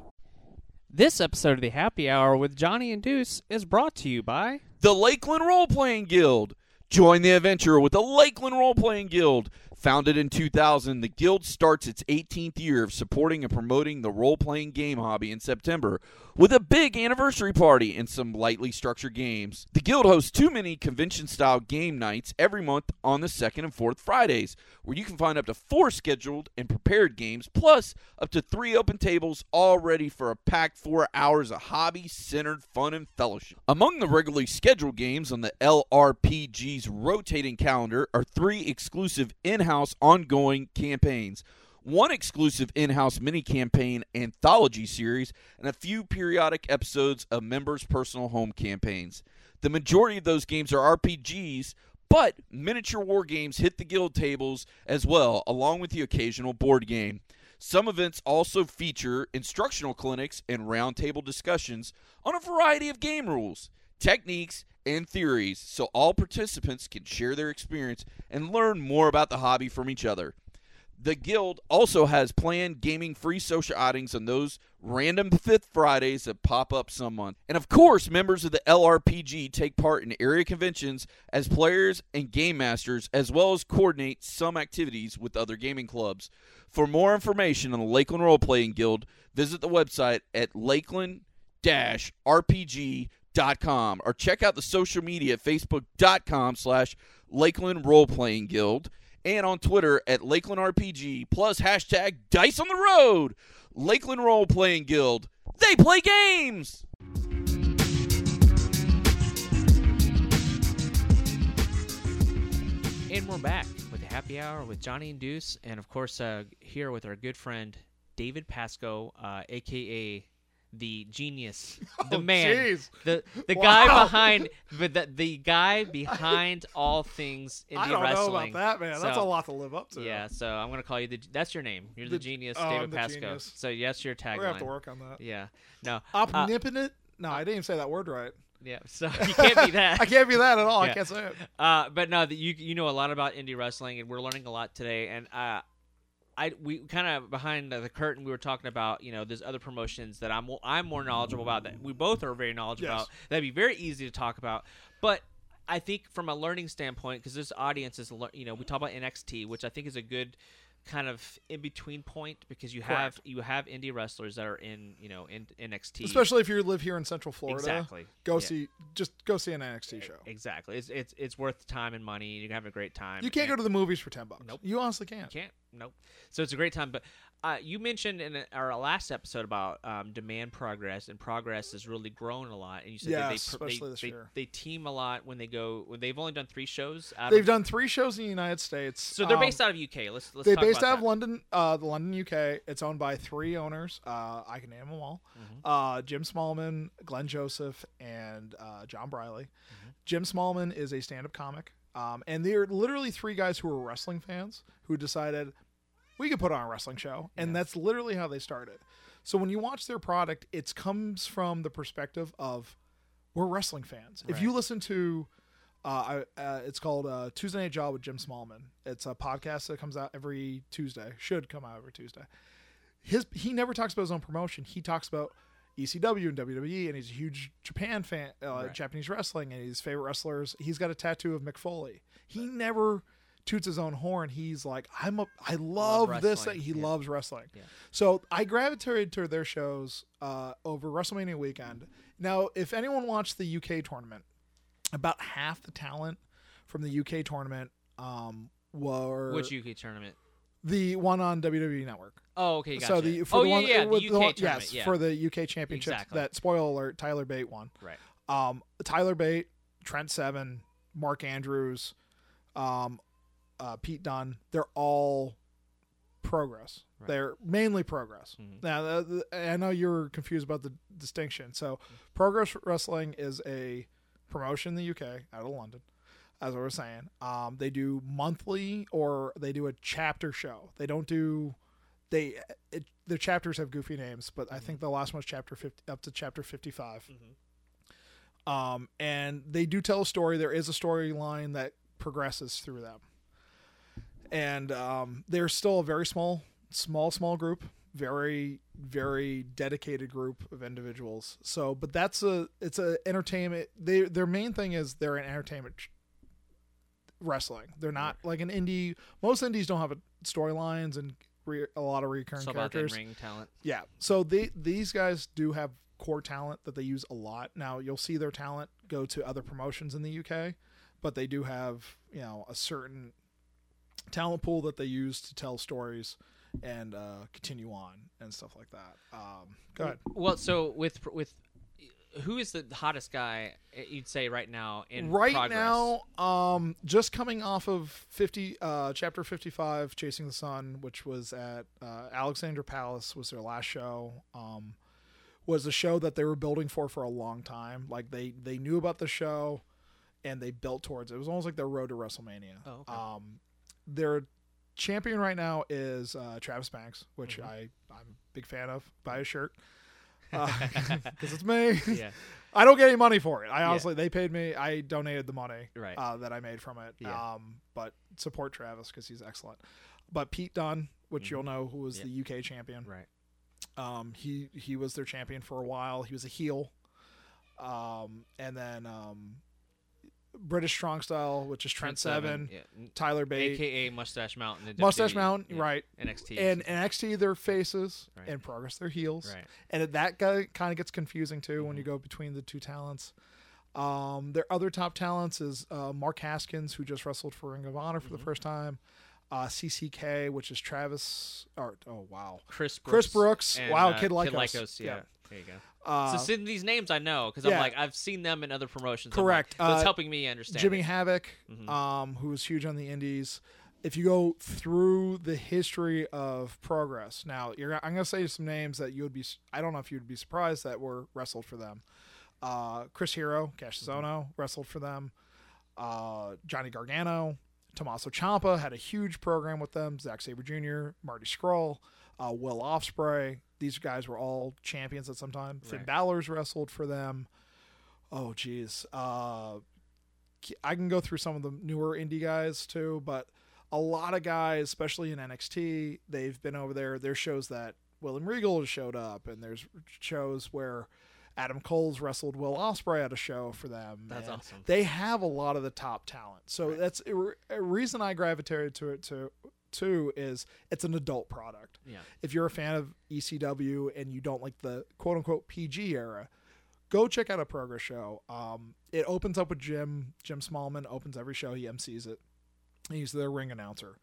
This episode of the Happy Hour with Johnny and Deuce is brought to you by the Lakeland Role-Playing Guild. Join the adventure with the Lakeland Role-Playing Guild. Founded in two thousand, the Guild starts its eighteenth year of supporting and promoting the role-playing game hobby in September with a big anniversary party and some lightly structured games. The Guild hosts two mini convention-style game nights every month on the second and fourth Fridays, where you can find up to four scheduled and prepared games, plus up to three open tables all ready for a packed four hours of hobby-centered fun and fellowship. Among the regularly scheduled games on the L R P G's rotating calendar are three exclusive in-house house ongoing campaigns, one exclusive in-house mini-campaign anthology series, and a few periodic episodes of members' personal home campaigns. The majority of those games are R P Gs, but miniature war games hit the guild tables as well, along with the occasional board game. Some events also feature instructional clinics and roundtable discussions on a variety of game rules, techniques, and theories, so all participants can share their experience and learn more about the hobby from each other. The Guild also has planned gaming-free social outings on those random fifth Fridays that pop up some month. And of course, members of the L R P G take part in area conventions as players and game masters, as well as coordinate some activities with other gaming clubs. For more information on the Lakeland Role-Playing Guild, visit the website at lakeland dash r p g dot com. Com, or check out the social media at facebook.com slash Lakeland Roleplaying Guild and on Twitter at Lakeland R P G plus hashtag Dice on the Road. Lakeland Roleplaying Guild, they play games! And we're back with the Happy Hour with Johnny and Deuce, and of course uh, here with our good friend David Pascoe, uh, a k a the genius, the oh, man, geez. the the wow. guy behind the the guy behind I, all things indie wrestling. I don't wrestling. know about that, man. So, that's a lot to live up to. Yeah, so I'm gonna call you the. That's your name. You're the, the genius, oh, David Pascoe. So yes, your tagline. We have to work on that. Yeah. No. Omnipotent. Uh, no, I didn't even say that word right. Yeah. So you can't be that. I can't be that at all. Yeah. I can't say it. Uh, but no, the, you you know a lot about indie wrestling, and we're learning a lot today, and uh. I we kind of behind the curtain we were talking about, you know, there's other promotions that I'm I'm more knowledgeable about that we both are very knowledgeable yes. about. That'd be very easy to talk about, but I think from a learning standpoint, because this audience is, you know, we talk about N X T, which I think is a good kind of in between point, because you Correct. have you have indie wrestlers that are in, you know, in N X T, especially if you live here in Central Florida. Exactly, go yeah. see just go see an N X T show. Exactly, it's it's it's worth time and money. You can have a great time. You can't and go to the movies for ten bucks. Nope, you honestly can't. Can't. Nope. So it's a great time. But uh, you mentioned in our last episode about um, demand progress, and progress has really grown a lot. And you said yes, that they, especially they, this they, year. they team a lot when they go. When they've only done three shows. Out they've of, done three shows in the United States. So they're um, based out of U K. Let's let's. They're talk based about out that. of London, uh, the London, U K. It's owned by three owners. Uh, I can name them all: mm-hmm. uh, Jim Smallman, Glenn Joseph, and uh, John Briley. Mm-hmm. Jim Smallman is a stand-up comic. Um, and they're literally three guys who were wrestling fans who decided we could put on a wrestling show. And yeah. that's literally how they started. So when you watch their product, it comes from the perspective of we're wrestling fans. Right. If you listen to, uh, uh, it's called uh, Tuesday Night Jaw with Jim Smallman. It's a podcast that comes out every Tuesday, should come out every Tuesday. His He never talks about his own promotion. He talks about E C W and W W E, and he's a huge Japan fan, uh, right. Japanese wrestling, and his favorite wrestlers. He's got a tattoo of Mick Foley. He never toots his own horn. He's like, I'm a, I love, love this thing. He yeah. loves wrestling. Yeah. So I gravitated to their shows uh, over WrestleMania weekend. Now, if anyone watched the U K tournament, about half the talent from the U K tournament um, were... Which U K tournament? The one on W W E Network. Oh, okay, gotcha. So the, for oh, the yeah, one, yeah, the U K the one, tournament. Yes, yeah. for the U K championship exactly. that, spoiler alert, Tyler Bate won. Right. Um, Tyler Bate, Trent Seven, Mark Andrews, um, uh, Pete Dunne, they're all Progress. Right. They're mainly Progress. Mm-hmm. Now, the, the, I know you're confused about the distinction. So, Progress Wrestling is a promotion in the U K, out of London, as I was saying. Um, they do monthly, or they do a chapter show. They don't do... They it, Their chapters have goofy names, but mm-hmm. I think the last one was chapter fifty, up to chapter fifty-five. Mm-hmm. Um, and they do tell a story. There is a storyline that progresses through them. And um, they're still a very small, small, small group, very, very dedicated group of individuals. So, but that's a, it's a entertainment. They, their main thing is they're an entertainment ch- wrestling. They're not like an indie. Most indies don't have storylines and re, a lot of recurring so characters. About ring talent. Yeah. So they, these guys do have core talent that they use a lot. Now you'll see their talent go to other promotions in the U K, but they do have, you know, a certain talent pool that they use to tell stories and uh continue on and stuff like that. Um go ahead. Well, so with with who is the hottest guy you'd say right now in right Progress? Now um just coming off of fifty uh chapter fifty-five, Chasing the Sun, which was at uh Alexandra Palace, was their last show. Um was a show that they were building for for a long time. Like they, they knew about the show and they built towards it. It was almost like their road to WrestleMania. Oh, okay. Um, their champion right now is uh, Travis Banks, which mm-hmm. I, I'm a big fan of. Buy a shirt. Because uh, it's me. Yeah. I don't get any money for it. I honestly, yeah. they paid me. I donated the money right. uh, that I made from it. Yeah. Um, but support Travis because he's excellent. But Pete Dunne, which mm-hmm. you'll know, who was yeah. the U K champion. Right. Um, he, he was their champion for a while. He was a heel. Um, and then, um, British Strong Style, which is Trent, Trent Seven, yeah. Tyler Bate, A K A Mustache Mountain. Mustache Mountain, yeah. right. N X T. And N X T, their faces, right. and Progress, their heels. Right. And that guy kind of gets confusing too, mm-hmm. when you go between the two talents. Um, their other top talents is, uh, Mark Haskins, who just wrestled for Ring of Honor for mm-hmm. the first time. Uh, C C K, which is Travis. Or, oh wow, Chris Brooks. Chris Brooks. And, wow, uh, Kid Lycos. Kid Lycos, yeah. yeah. There you go. Uh, so these names I know because yeah. I'm like I've seen them in other promotions. Correct. Like, so it's uh, helping me understand. Jimmy it. Havoc, mm-hmm. um, who was huge on the Indies. If you go through the history of Progress, now you're, I'm going to say some names that you would be. I don't know if you'd be surprised that were wrestled for them. Uh, Chris Hero, Kassius Ohno mm-hmm. wrestled for them. Uh, Johnny Gargano. Tommaso Ciampa had a huge program with them. Zack Sabre Junior, Marty Scurll, uh, Will Ospreay. These guys were all champions at some time. Right. Finn Balor's wrestled for them. Oh, geez. Uh, I can go through some of the newer indie guys, too, but a lot of guys, especially in N X T, they've been over there. There's shows that William Regal has showed up, and there's shows where Adam Cole's wrestled Will Ospreay at a show for them. That's and awesome. They have a lot of the top talent. So right. that's a reason I gravitated to it too, too, is it's an adult product. Yeah. If you're a fan of E C W and you don't like the quote unquote P G era, go check out a Progress show. Um, it opens up with Jim. Jim Smallman opens every show. He M Cs it. He's their ring announcer.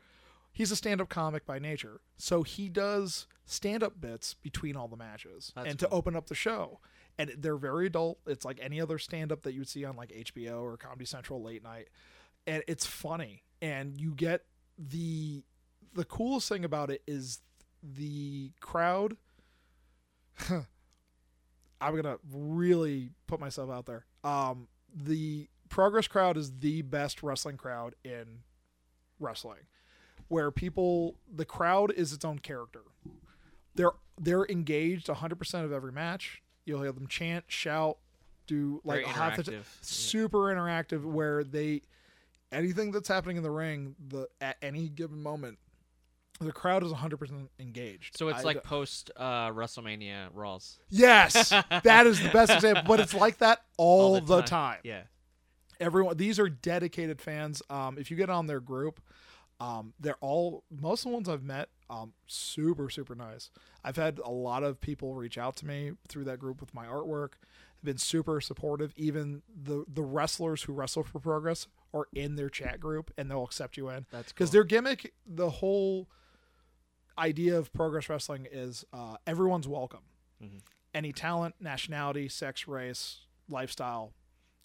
He's a stand-up comic by nature. So he does stand-up bits between all the matches that's and cool. to open up the show. And they're very adult. It's like any other stand-up that you would see on like H B O or Comedy Central late night. And it's funny. And you get the the coolest thing about it is the crowd. I'm going to really put myself out there. Um, the Progress crowd is the best wrestling crowd in wrestling. Where people, the crowd is its own character. They're, they're engaged one hundred percent of every match. You'll hear them chant, shout, do like half the t- super interactive. Where they, anything that's happening in the ring, the at any given moment, the crowd is one hundred percent engaged. So it's I, like post uh, WrestleMania Raws. Yes, that is the best example. But it's like that all, all the, the time. time. Yeah. Everyone, these are dedicated fans. Um, if you get on their group, um, they're all, most of the ones I've met, um, super, super nice. I've had a lot of people reach out to me through that group with my artwork. They've been super supportive. Even the, the wrestlers who wrestle for Progress are in their chat group, and they'll accept you in. That's because cool. Their gimmick, the whole idea of Progress Wrestling is uh, everyone's welcome. Mm-hmm. Any talent, nationality, sex, race, lifestyle.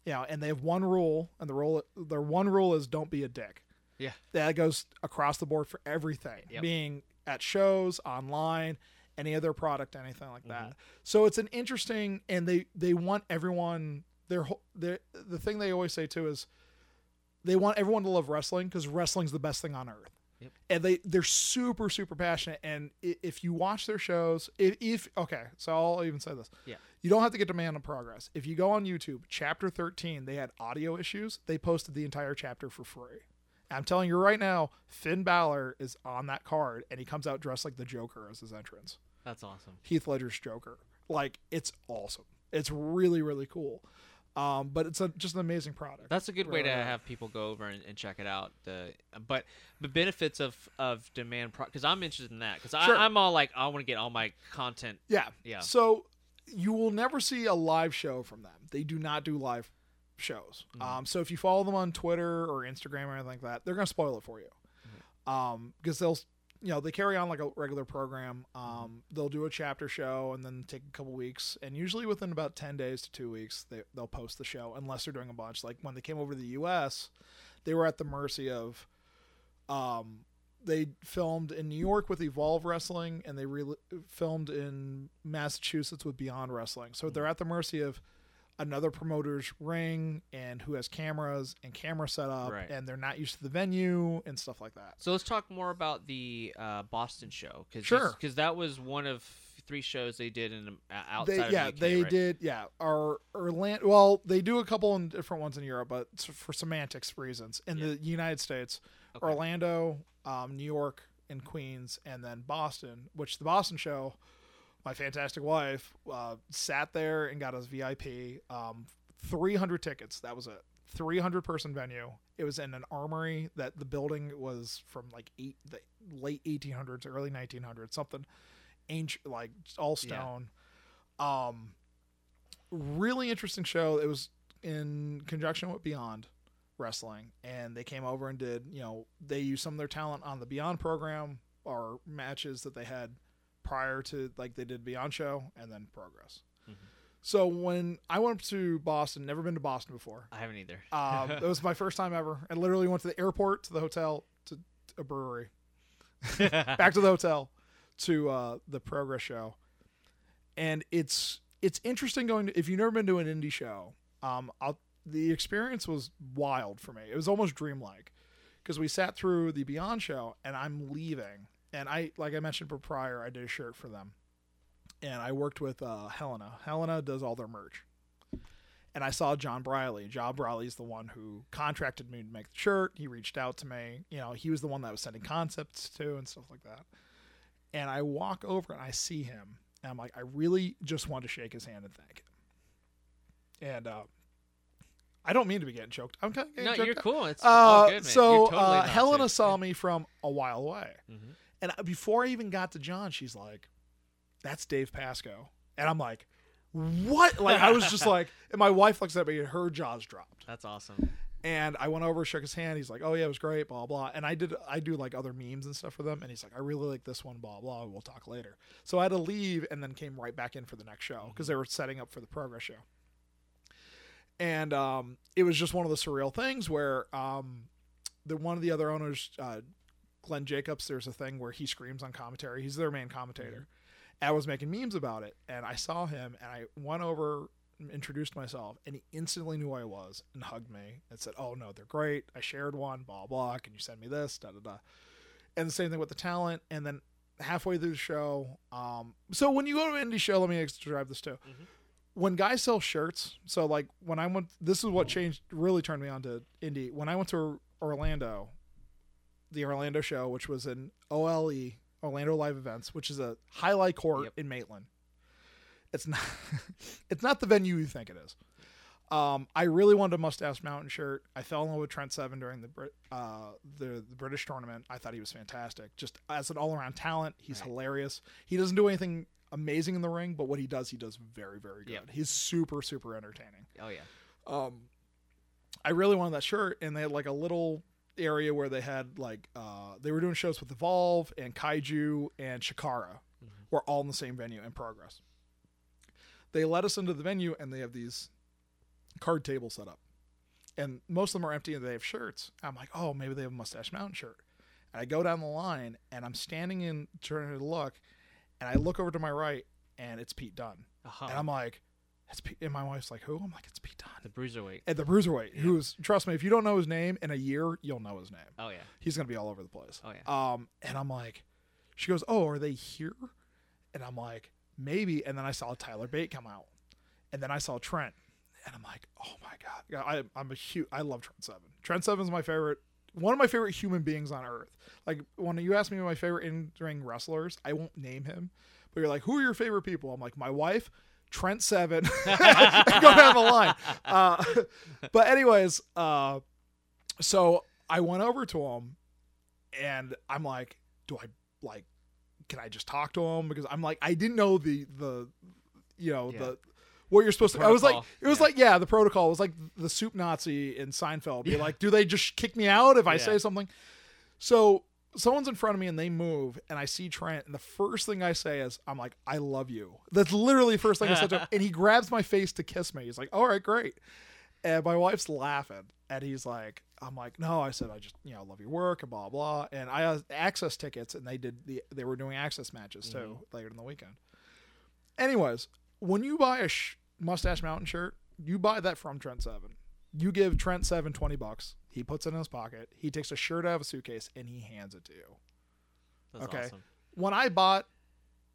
Yeah, and they have one rule, and the rule, their one rule is don't be a dick. Yeah, that goes across the board for everything, yep. Being at shows, online, any other product, anything like mm-hmm. that. So it's an interesting, and they they want everyone. Their their the thing they always say too is they want everyone to love wrestling because wrestling's the best thing on earth. Yep. And they they're super super passionate. And if you watch their shows, if, if okay, so I'll even say this. Yeah. You don't have to get to Man of Progress. If you go on YouTube, Chapter thirteen, they had audio issues. They posted the entire chapter for free. And I'm telling you right now, Finn Balor is on that card, and he comes out dressed like the Joker as his entrance. That's awesome. Heath Ledger's Joker. Like, it's awesome. It's really, really cool. Um, but it's a, just an amazing product. That's a good way to have people go over and, and check it out. The but the benefits of of demand pro because I'm interested in that because sure. I'm all like I want to get all my content. Yeah, yeah. So you will never see a live show from them. They do not do live shows. Mm-hmm. Um, so if you follow them on Twitter or Instagram or anything like that, they're gonna spoil it for you. Mm-hmm. Um, because they'll you know they carry on like a regular program. Um, they'll do a chapter show and then take a couple weeks, and usually within about ten days to two weeks, they they'll post the show unless they're doing a bunch. Like when they came over to the U S, they were at the mercy of. Um, they filmed in New York with Evolve Wrestling, and they re- filmed in Massachusetts with Beyond Wrestling. So they're at the mercy of another promoter's ring and who has cameras and camera setup, right. And they're not used to the venue and stuff like that. So let's talk more about the uh, Boston show, because sure. that was one of three shows they did in uh, outside. They, of yeah, the U K, they right? did. Yeah, our Orlando. Well, they do a couple in different ones in Europe, but for semantics reasons, in yeah. the United States, okay. Orlando, um, New York, and Queens, and then Boston. Which the Boston show. My fantastic wife uh, sat there and got us V I P, um, three hundred tickets. That was a three hundred person venue. It was in an armory that the building was from like eight, the late eighteen hundreds, early nineteen hundreds, something ancient, like all stone. Yeah. Um, really interesting show. It was in conjunction with Beyond Wrestling, and they came over and did, you know, they used some of their talent on the Beyond program or matches that they had prior to, like they did Beyond Show and then Progress. Mm-hmm. So when I went up to Boston, never been to Boston before. I haven't either. um, it was my first time ever. I literally went to the airport, to the hotel, to a brewery, back to the hotel, to uh, the Progress show. And it's it's interesting going to, if you've never been to an indie show, um, I'll, the experience was wild for me. It was almost dreamlike because we sat through the Beyond show and I'm leaving. And I, like I mentioned prior, I did a shirt for them, and I worked with uh, Helena. Helena does all their merch, and I saw John Briley. John Briley is the one who contracted me to make the shirt. He reached out to me. You know, he was the one that was sending concepts to and stuff like that. And I walk over and I see him, and I'm like, I really just want to shake his hand and thank him. And uh, I don't mean to be getting choked. I'm kind of getting no, choked. No, you're out. Cool. It's uh, all good, man. So you're totally uh, Helena too. Saw yeah. me from a while away. Mm-hmm. And before I even got to John, she's like, that's Dave Pascoe. And I'm like, what? Like, I was just like, and my wife looks at me and her jaws dropped. That's awesome. And I went over, shook his hand. He's like, oh yeah, it was great, blah, blah. And I did, I do like other memes and stuff for them. And he's like, I really like this one, blah, blah. We'll talk later. So I had to leave and then came right back in for the next show because they were setting up for the Progress show. And um, it was just one of the surreal things where um, the one of the other owners, uh, Glenn Jacobs, there's a thing where he screams on commentary. He's their main commentator. And I was making memes about it, and I saw him, and I went over, introduced myself, and he instantly knew who I was and hugged me and said, oh, no, they're great. I shared one, blah, blah. Can you send me this, da, da, da. And the same thing with the talent. And then halfway through the show, um, so when you go to an indie show, let me describe this too. Mm-hmm. When guys sell shirts, so like when I went, this is what changed, really turned me on to indie. When I went to Orlando, the Orlando show, which was an O L E, Orlando Live Events, which is a highlight court yep. in Maitland. It's not, it's not the venue you think it is. Um, I really wanted a Mustache Mountain shirt. I fell in love with Trent Seven during the uh, the, the British tournament. I thought he was fantastic. Just as an all-around talent, he's right. hilarious. He doesn't do anything amazing in the ring, but what he does, he does very, very good. Yep. He's super, super entertaining. Oh, yeah. Um, I really wanted that shirt, and they had like a little area where they had like, uh, they were doing shows with Evolve and Kaiju and Shikara. Mm-hmm. Were all in the same venue in Progress. They let us into the venue, and they have these card table set up, and most of them are empty, and they have shirts. I'm like, oh, maybe they have a Mustache Mountain shirt. And I go down the line, and I'm standing in turning to look, and I look over to my right, and it's Pete Dunne. Uh-huh. And I'm like, it's Pete. And my wife's like, who? I'm like, it's Pete Dunne, the Bruiserweight. And the Bruiserweight, yeah. Who's, trust me, if you don't know his name in a year, you'll know his name. Oh yeah, he's gonna be all over the place. Oh yeah. Um, and I'm like, she goes, oh, are they here? And I'm like, maybe. And then I saw Tyler Bate come out, and then I saw Trent. And I'm like, oh my God. I, I'm a huge, I love Trent Seven. Trent Seven's my favorite, one of my favorite human beings on earth. Like, when you ask me my favorite in-ring wrestlers, I won't name him, but you're like, who are your favorite people? I'm like, my wife, Trent Seven. Go down the line. Uh, but anyways, uh, so I went over to him, and I'm like, do I, like, can I just talk to him? Because I'm like, I didn't know the, the, you know, yeah. the, what you're supposed to, protocol. I was like, it was yeah. like, yeah, the protocol. It was like the soup Nazi in Seinfeld. Be yeah. like, do they just kick me out if I yeah. say something? So someone's in front of me, and they move, and I see Trent, and the first thing I say is, I'm like, I love you. That's literally the first thing I said to him. And he grabs my face to kiss me. He's like, all right, great. And my wife's laughing, and he's like, I'm like, no, I said, I just, you know, love your work and blah, blah. And I had access tickets, and they did the, they were doing access matches too, mm-hmm. later in the weekend. Anyways, when you buy a sh- Mustache Mountain shirt, you buy that from Trent Seven. You give Trent Seven twenty bucks. He puts it in his pocket. He takes a shirt out of a suitcase, and he hands it to you. That's okay. Awesome. When I bought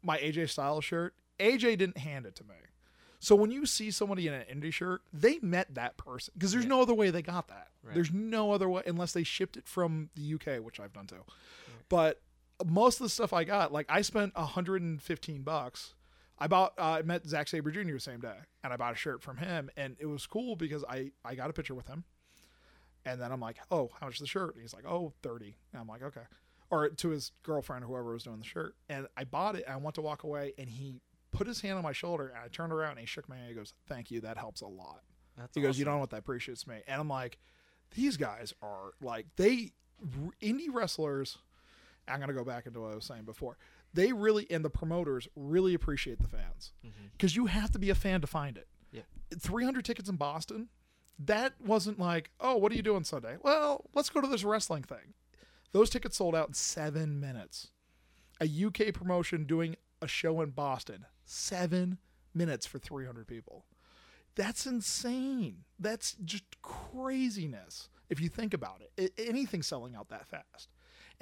my A J Styles shirt, A J didn't hand it to me. So when you see somebody in an indie shirt, they met that person, because there's yeah. no other way they got that. Right. There's no other way, unless they shipped it from the U K, which I've done too. Right. But most of the stuff I got, like, I spent one hundred fifteen bucks. I bought, uh, I met Zack Sabre Junior the same day, and I bought a shirt from him, and it was cool because I, I got a picture with him, and then I'm like, oh, how much is the shirt? And he's like, oh, thirty. And I'm like, okay. Or to his girlfriend or whoever was doing the shirt. And I bought it, and I went to walk away, and he put his hand on my shoulder, and I turned around, and he shook my hand, and he goes, thank you, that helps a lot. That's he awesome. Goes, you don't know what, that appreciates me. And I'm like, these guys are like, they, indie wrestlers, I'm going to go back into what I was saying before. They really, and the promoters really appreciate the fans, because mm-hmm. you have to be a fan to find it. Yeah. three hundred tickets in Boston. That wasn't like, oh, what are you doing Sunday? Well, let's go to this wrestling thing. Those tickets sold out in seven minutes. A U K promotion doing a show in Boston, seven minutes for three hundred people. That's insane. That's just craziness. If you think about it, anything selling out that fast.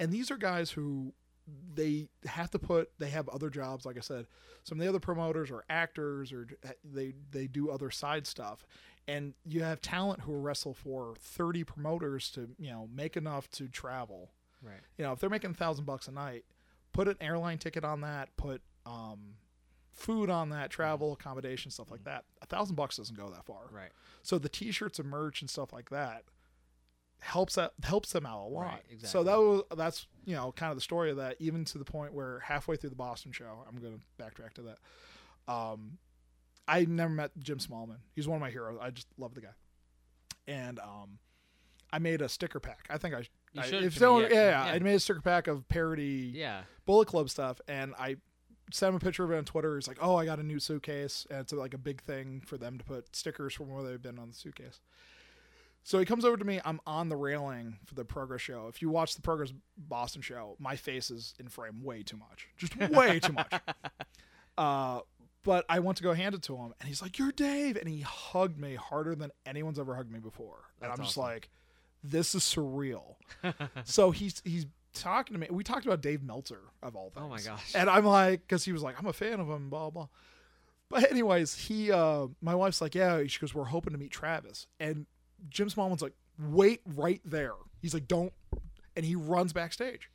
And these are guys who, they have to put, they have other jobs. Like I said, some of the other promoters are actors, or they, they do other side stuff. And you have talent who wrestle for thirty promoters to, you know, make enough to travel. Right. You know, if they're making a thousand bucks a night, put an airline ticket on that, put, um, food on that, travel, accommodation, stuff like that. A thousand bucks doesn't go that far. Right. So the t-shirts and merch and stuff like that helps that helps them out a lot. Right, exactly. So that was, that's, you know, kind of the story of that, even to the point where halfway through the Boston show, I'm going to backtrack to that. Um, I never met Jim Smallman. He's one of my heroes. I just love the guy. And um, I made a sticker pack. I think I, I if so, yeah, yeah, yeah, I made a sticker pack of parody yeah. Bullet Club stuff. And I sent him a picture of it on Twitter. It's like, oh, I got a new suitcase. And it's like a big thing for them to put stickers from where they've been on the suitcase. So he comes over to me. I'm on the railing for the Progress show. If you watch the Progress Boston show, my face is in frame way too much. Just way too much. Uh, but I went to go hand it to him, and he's like, you're Dave. And he hugged me harder than anyone's ever hugged me before. And That's I'm just awesome. Like, this is surreal. So he's he's talking to me. We talked about Dave Meltzer, of all things. Oh, my gosh. And I'm like, because he was like, I'm a fan of him, blah, blah. But anyways, he uh, my wife's like, yeah, she goes, we're hoping to meet Travis. And Jim Smallman's like, wait right there. He's like, don't. And he runs backstage.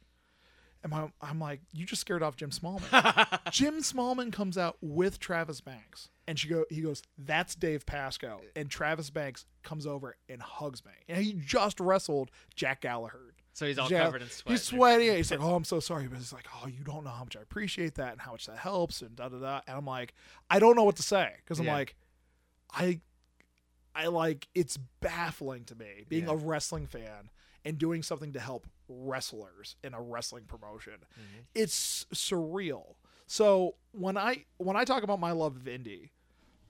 And my, I'm like, you just scared off Jim Smallman. Jim Smallman comes out with Travis Banks. And she go, he goes, "That's Dave Pascoe." And Travis Banks comes over and hugs me. And he just wrestled Jack Gallagher. So he's all yeah. covered in sweat. He's sweaty. Yeah. He's like, "Oh, I'm so sorry." But he's like, "Oh, you don't know how much I appreciate that and how much that helps." And da, da, da. And I'm like, I don't know what to say. Because I'm yeah. like, I, I like, it's baffling to me being yeah. a wrestling fan and doing something to help wrestlers in a wrestling promotion. Mm-hmm. It's surreal. So when I, when I talk about my love of indie,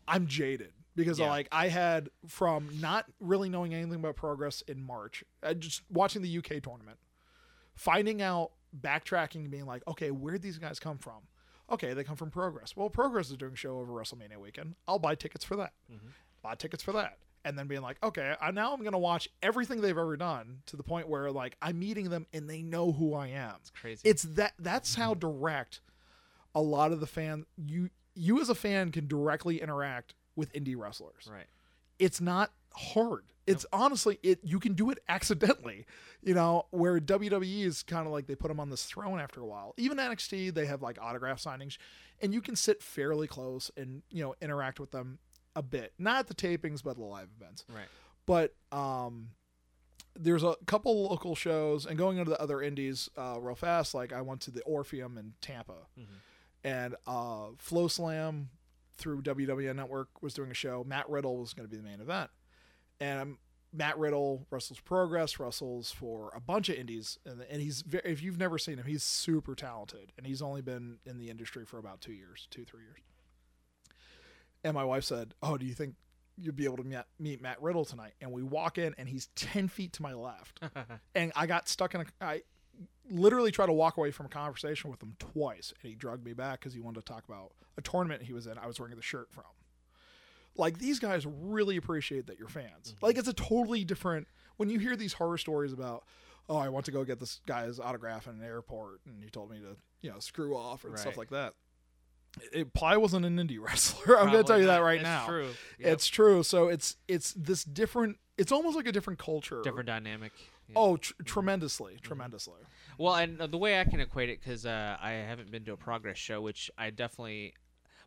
I'm jaded. Because yeah. like I had from not really knowing anything about Progress in March, uh, just watching the U K tournament, finding out, backtracking and being like, okay, where'd these guys come from? Okay, they come from Progress. Well, Progress is doing a show over WrestleMania weekend. I'll buy tickets for that. Mm-hmm. Buy tickets for that. And then being like, okay, I, now I'm going to watch everything they've ever done to the point where like I'm meeting them and they know who I am. It's crazy. It's that, that's how direct a lot of the fan, you, you as a fan can directly interact with indie wrestlers. Right. It's not hard. It's nope. honestly, it you can do it accidentally, you know, where W W E is kind of like they put them on this throne after a while. Even N X T, they have like autograph signings and you can sit fairly close and, you know, interact with them a bit. Not at the tapings, but the live events. Right. But um, there's a couple local shows, and going into the other indies uh, real fast, like I went to the Orpheum in Tampa. Mm-hmm. And uh, Flow Slam through W W N Network was doing a show. Matt Riddle was going to be the main event, and um, Matt Riddle wrestles Progress, wrestles for a bunch of indies, and, and he's very, if you've never seen him, he's super talented, and he's only been in the industry for about two years, two three years. And my wife said, "Oh, do you think you'll be able to meet Matt Riddle tonight?" And we walk in, and he's ten feet to my left, and I got stuck in a. I literally tried to walk away from a conversation with him twice, and he drugged me back because he wanted to talk about a tournament he was in. I was wearing the shirt from. Like, these guys really appreciate that you're fans. Mm-hmm. Like, it's a totally different when you hear these horror stories about, oh, I want to go get this guy's autograph in an airport, and he told me to, you know, screw off and right. stuff like that. It probably wasn't an indie wrestler. I'm going to tell you that right it's now. It's true. Yep. It's true. So it's it's this different. It's almost like a different culture, different dynamic. Yeah. Oh, tr- tremendously, mm-hmm. tremendously. Well, and the way I can equate it, because uh, I haven't been to a Progress show, which I definitely.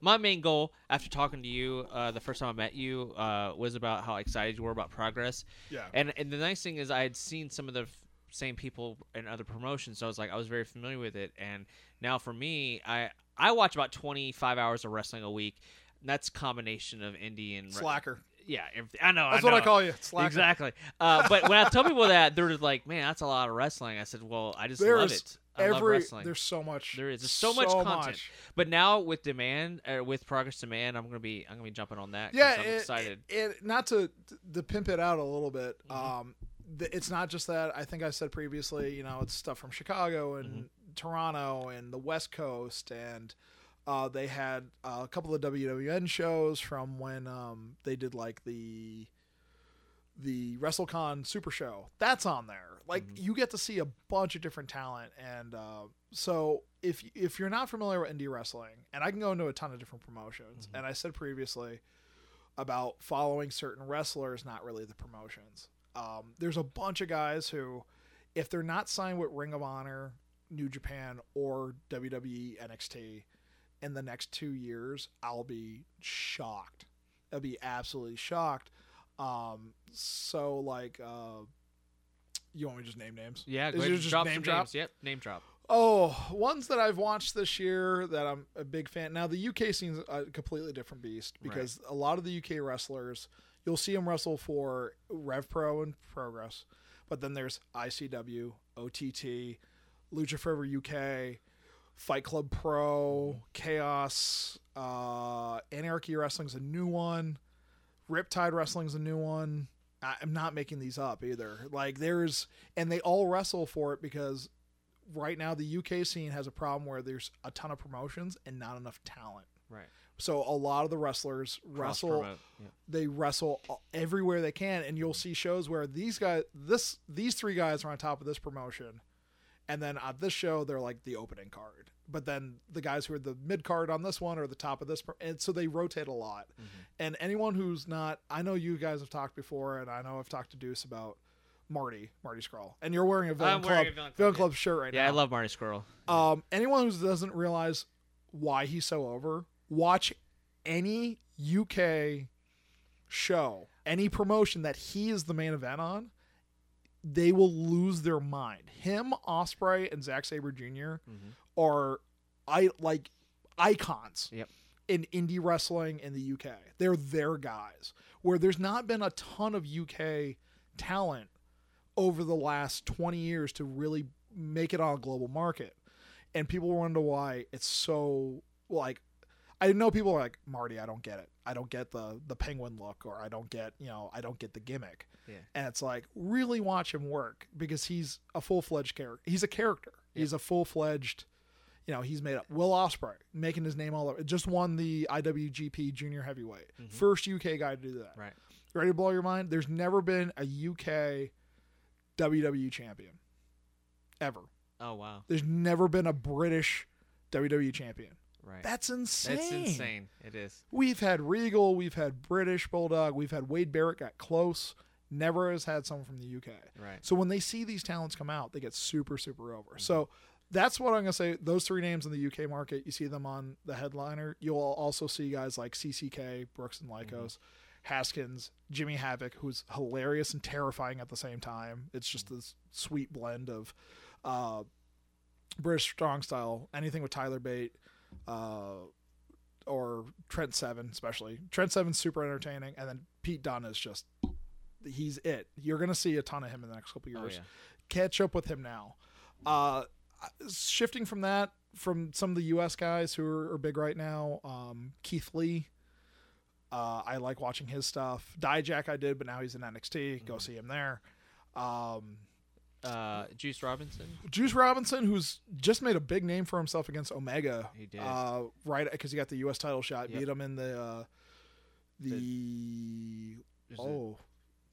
My main goal after talking to you uh, the first time I met you uh, was about how excited you were about Progress. Yeah. And and the nice thing is I had seen some of the f- same people in other promotions, so I was like I was very familiar with it. And now for me, I. I watch about twenty-five hours of wrestling a week. And that's a combination of indie and... Slacker. Yeah. I know. That's I know. What I call you. Slacker. Exactly. Uh, but when I tell people that, they're just like, man, that's a lot of wrestling. I said, well, I just there's love it. I every, love wrestling. There's so much. There is. There's so, so much content. Much. But now with demand, uh, with Progress Demand, I'm going to be I'm gonna be jumping on that. Yeah. I'm it, excited. It, it, not to, to pimp it out a little bit, mm-hmm. um, th- it's not just that. I think I said previously, you know, it's stuff from Chicago and... Mm-hmm. Toronto and the West Coast, and uh, they had uh, a couple of W W N shows from when um, they did like the the WrestleCon Super Show. That's on there. Like mm-hmm. you get to see a bunch of different talent, and uh, so if if you're not familiar with indie wrestling, and I can go into a ton of different promotions, mm-hmm. and I said previously about following certain wrestlers, not really the promotions. Um, there's a bunch of guys who, if they're not signed with Ring of Honor, New Japan, or W W E N X T in the next two years, I'll be shocked. I'll be absolutely shocked. Um, so like, uh, you want me to just name names? Yeah, go ahead. Just drop name drop. Names. Yep, name drop. Oh, ones that I've watched this year that I'm a big fan. Now the U K scene's a completely different beast because right. a lot of the U K wrestlers, you'll see them wrestle for Rev Pro and Progress, but then there's I C W, O T T. Lucha Forever U K, Fight Club Pro, Chaos, uh, Anarchy Wrestling's a new one, Riptide Wrestling's a new one. I, I'm not making these up either. Like there's, and they all wrestle for it because right now the U K scene has a problem where there's a ton of promotions and not enough talent. Right. So a lot of the wrestlers wrestle, yeah. they wrestle everywhere they can, and you'll see shows where these guys, this these three guys are on top of this promotion. And then on this show, they're like the opening card. But then the guys who are the mid card on this one or the top of this. And so they rotate a lot. Mm-hmm. And anyone who's not, I know you guys have talked before, and I know I've talked to Deuce about Marty, Marty Scurll. And you're wearing a Villain Club, a Villain Club, Club shirt right yeah, now. Yeah, I love Marty Scurll. Um, anyone who doesn't realize why he's so over, watch any U K show, any promotion that he is the main event on, they will lose their mind. Him, Osprey, and Zack Sabre Junior Mm-hmm. are I like icons yep. in indie wrestling in the U K. They're their guys. Where there's not been a ton of U K talent over the last twenty years to really make it on a global market. And people wonder why it's so, like, I know people are like, Marty, I don't get it. I don't get the the penguin look, or I don't get, you know, I don't get the gimmick. Yeah. And it's like, really watch him work, because he's a full-fledged character. He's a character. Yeah. He's a full-fledged, you know, he's made up. Will Ospreay, making his name all over. Just won the I W G P Junior Heavyweight. Mm-hmm. First U K guy to do that. Right. Ready to blow your mind? There's never been a U K W W E champion. Ever. Oh, wow. There's never been a British W W E champion. Right. That's insane. That's insane. It is. We've had Regal. We've had British Bulldog. We've had Wade Barrett got close. Never has had someone from the U K. Right. So when they see these talents come out, they get super, super over. Mm-hmm. So that's what I'm going to say. Those three names in the U K market, you see them on the headliner. You'll also see guys like C C K, Brooks and Lykos, mm-hmm. Haskins, Jimmy Havoc, who's hilarious and terrifying at the same time. It's just mm-hmm. this sweet blend of uh, British strong style, anything with Tyler Bate, uh, or Trent Seven, especially. Trent Seven's super entertaining, and then Pete Dunne is just, he's it. You're going to see a ton of him in the next couple of years. Oh, yeah. Catch up with him now. Uh, shifting from that, from some of the U S guys who are, are big right now, um, Keith Lee. Uh, I like watching his stuff. Dijak I did, but now he's in N X T. Mm-hmm. Go see him there. Um, Uh, Juice Robinson. Juice Robinson, who's just made a big name for himself against Omega. He did. Uh, right, because he got the U S title shot, yep. beat him in the uh, the, the oh,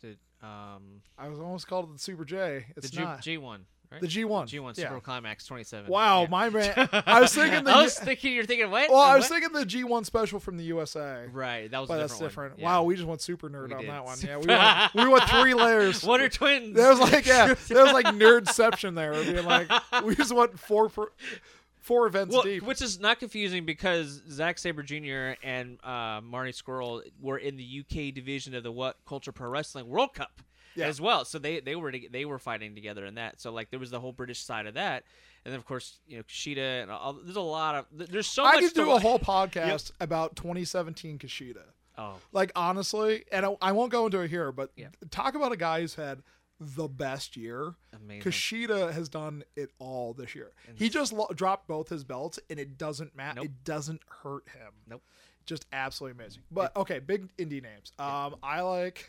the, the um. I was almost called it the Super J. It's the G, not G one. Right? The G one. G one Super yeah. Climax twenty-seven. Wow, yeah. my man. I was thinking the I was thinking you're thinking what? Well, I was what? thinking the G one special from the U S A. Right. That was but a different that's different. One. Wow, yeah. we just went super nerd we on did. that one. Yeah, we went we went three layers. What are twins? There was like yeah, there was like nerdception there. I mean, like we just went four for Four events well, deep. Which is not confusing, because Zack Sabre Junior and uh, Marty Scurll were in the U K division of the What Culture Pro Wrestling World Cup yeah. as well. So they, they were they were fighting together in that. So like there was the whole British side of that, and then of course you know Kushida and all, there's a lot of there's so I much. I could do to a whole podcast yep. about twenty seventeen Kushida. Oh, like honestly, and I, I won't go into it here, but yeah. talk about a guy who's had the best year. Amazing. Kushida has done it all this year. And he just lo- dropped both his belts, and it doesn't matter. Nope. It doesn't hurt him. Nope. Just absolutely amazing. But okay, big indie names. Um, I like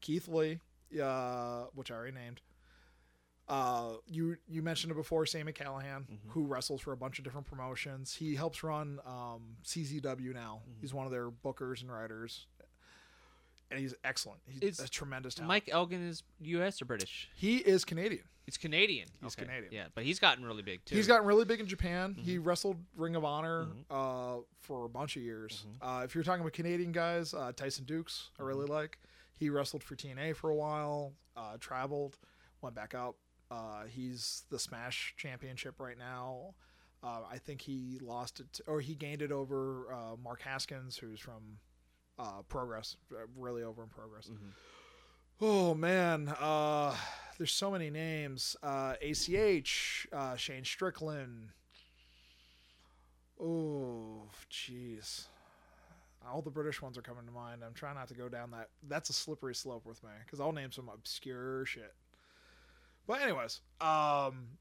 Keith Lee, uh, which I already named. Uh, you you mentioned it before, Sami Callihan, mm-hmm. who wrestles for a bunch of different promotions. He helps run um, C Z W now. Mm-hmm. He's one of their bookers and writers. And he's excellent. He's it's, a tremendous talent. Mike Elgin is U S or British? He is Canadian. It's Canadian. He's okay. Canadian. Yeah, but he's gotten really big, too. He's gotten really big in Japan. Mm-hmm. He wrestled Ring of Honor mm-hmm. uh, for a bunch of years. Mm-hmm. Uh, if you're talking about Canadian guys, uh, Tyson Dukes, I really mm-hmm. like. He wrestled for T N A for a while, uh, traveled, went back up. Uh, he's the Smash Championship right now. Uh, I think he lost it, or he gained it over uh, Mark Haskins, who's from... Uh, progress really over in progress. Mm-hmm. Oh man, uh, there's so many names. Uh, A C H, uh, Shane Strickland. Oh, jeez, all the British ones are coming to mind. I'm trying not to go down that. That's a slippery slope with me, because I'll name some obscure shit. But anyways, um,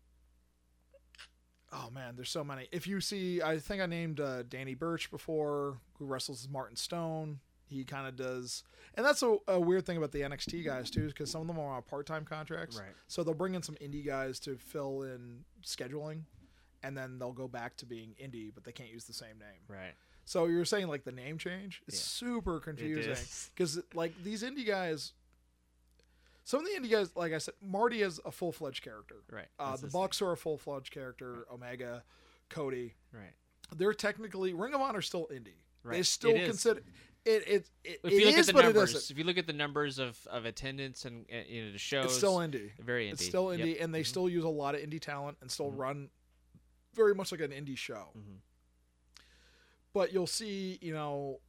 oh man, there's so many. If you see, I think I named uh, Danny Burch before, who wrestles as Martin Stone. He kind of does, and that's a, a weird thing about the N X T guys too, because some of them are on part-time contracts, right? So they'll bring in some indie guys to fill in scheduling, and then they'll go back to being indie, but they can't use the same name, right? So you're saying like the name change? It's yeah. super confusing, because like these indie guys, some of the indie guys, like I said, Marty is a full-fledged character, right? Uh, the Bucks thing. Are a full-fledged character. Right. Omega, Cody, right? They're technically Ring of Honor still indie. Right. They still it consider it. It it, if you it look is, at the but numbers, it isn't. If you look at the numbers of, of attendance and uh, you know the shows, it's still indie. Very indie. It's still indie, yep. and they mm-hmm. still use a lot of indie talent and still mm-hmm. run very much like an indie show. Mm-hmm. But you'll see, you know,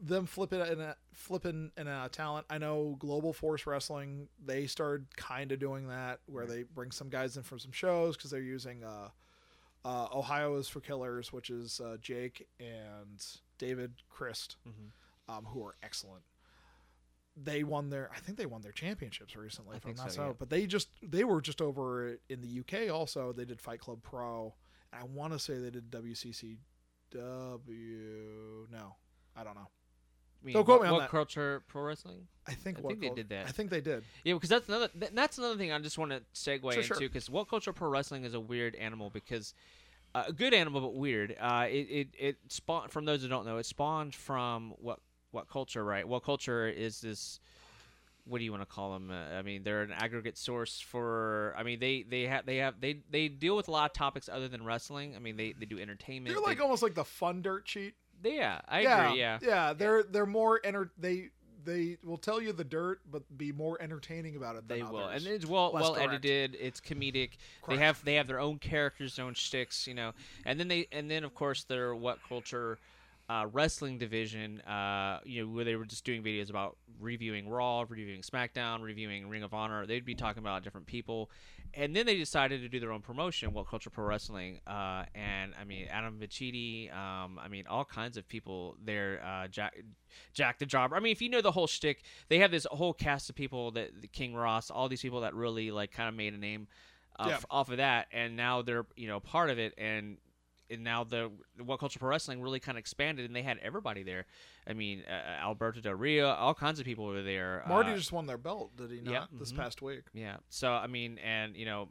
them flipping and flipping and uh, talent. I know Global Force Wrestling, they started kind of doing that where they bring some guys in from some shows because they're using uh, uh, Ohio is for Killers, which is uh, Jake and David Christ, mm-hmm. um, who are excellent. They won their, I think they won their championships recently, if I'm not so. Yeah. But they just, they were just over in the U K also. They did Fight Club Pro. I want to say they did W C C W. No, I don't know. I mean, don't quote what, me on what that. Culture Pro Wrestling. I think. I what think culture, they did that. I think they did. Yeah, because that's another. That's another thing I just want to segue sure, into because sure. What Culture Pro Wrestling is a weird animal because uh, a good animal but weird. Uh, it it it spawned from those who don't know. It spawned from what. What Culture, right? What Culture is this, what do you want to call them? Uh, I mean, they're an aggregate source for, I mean, they, they have, they have, they, they deal with a lot of topics other than wrestling. I mean, they, they do entertainment. They're like they, almost like the fun dirt sheet. They, yeah, I yeah, agree. Yeah. Yeah. They're, they're more, enter- they, they will tell you the dirt, but be more entertaining about it than they others. Will. And it's well, well direct. Edited. It's comedic. Correct. They have, they have their own characters, their own shticks, you know, and then they, and then of course their What Culture, Uh, wrestling division, uh, you know, where they were just doing videos about reviewing Raw, reviewing SmackDown, reviewing Ring of Honor. They'd be talking about different people, and then they decided to do their own promotion, What Culture Pro Wrestling. Uh, and I mean, Adam Vichitti, um, I mean, all kinds of people there. Uh, Jack, Jack the Jobber. I mean, if you know the whole shtick, they have this whole cast of people that King Ross, all these people that really like kind of made a name uh, yeah. f- off of that, and now they're you know part of it and. And now the What Culture Pro Wrestling really kind of expanded, and they had everybody there. I mean, uh, Alberto Del Rio, all kinds of people were there. Marty uh, just won their belt, did he not? Yeah, this mm-hmm. past week. Yeah. So I mean, and you know,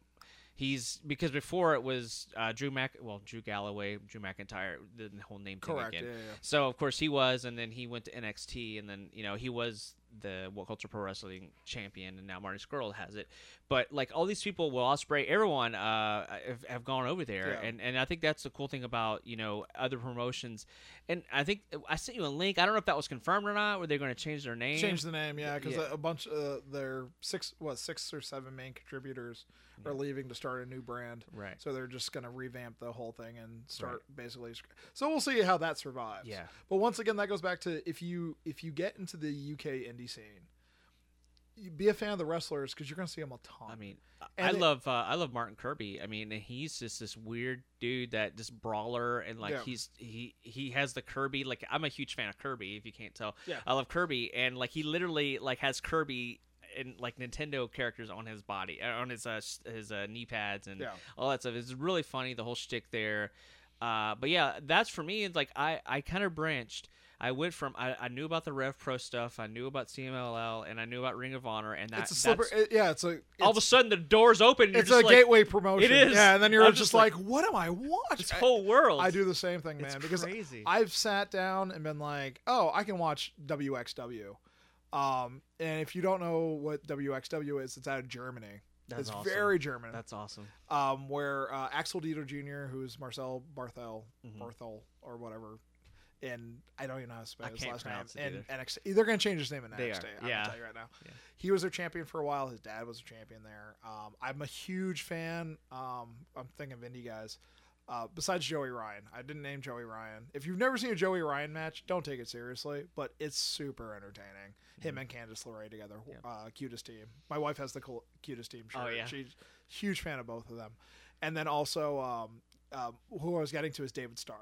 he's because before it was uh, Drew Mac, well, Drew Galloway, Drew McIntyre, the whole name thing Correct, again. Yeah, yeah. So of course he was, and then he went to N X T, and then you know he was the What Culture Pro Wrestling champion, and now Marty Scurll has it. But like all these people, Will Ospreay, everyone uh, have, have gone over there, yeah. and and I think that's the cool thing about you know other promotions. And I think I sent you a link. I don't know if that was confirmed or not. Were they going to change their name? Change the name, yeah, because yeah. a bunch of uh, their six what six or seven main contributors yeah. are leaving to start a new brand, right? So they're just going to revamp the whole thing and start right. basically. So we'll see how that survives. Yeah. But once again, that goes back to if you if you get into the U K indie scene, you be a fan of the wrestlers because you're going to see them a ton. I mean, and I they, love uh, I love Martin Kirby. I mean, he's just this weird dude that just brawler and like yeah. he's he he has the Kirby. Like I'm a huge fan of Kirby. If you can't tell, yeah. I love Kirby, and like he literally like has Kirby and like Nintendo characters on his body, on his uh, his uh, knee pads and yeah. all that stuff. It's really funny the whole shtick there. Uh, but yeah, that's for me. It's like I I kind of branched. I went from I, I knew about the Rev Pro stuff, I knew about C M L L, and I knew about Ring of Honor, and that, it's a slipper, that's it, yeah. It's like all of a sudden the doors open. And it's you're just a like, gateway promotion. It is, yeah. And then you're just, just like, like, what am I watching? This whole world. I, I do the same thing, man. It's because crazy. I've sat down and been like, oh, I can watch W X W, um, and if you don't know what W X W is, it's out of Germany. That's it's awesome. Very German. That's awesome. Um, where uh, Axel Dieter Junior, who's Marcel Barthel, mm-hmm. Barthel or whatever. And I don't even know how to spell his last name. And N X T, they're going to change his name in N X T. I'm yeah. going to tell you right now. Yeah. He was their champion for a while. His dad was a champion there. Um, I'm a huge fan. Um, I'm thinking of indie guys. Uh, besides Joey Ryan. I didn't name Joey Ryan. If you've never seen a Joey Ryan match, don't take it seriously, but it's super entertaining. Him mm-hmm. and Candice LeRae together. Yeah. Uh, cutest team. My wife has the cool, cutest team shirt. Oh, yeah. She's a huge fan of both of them. And then also um, um, who I was getting to is David Starr.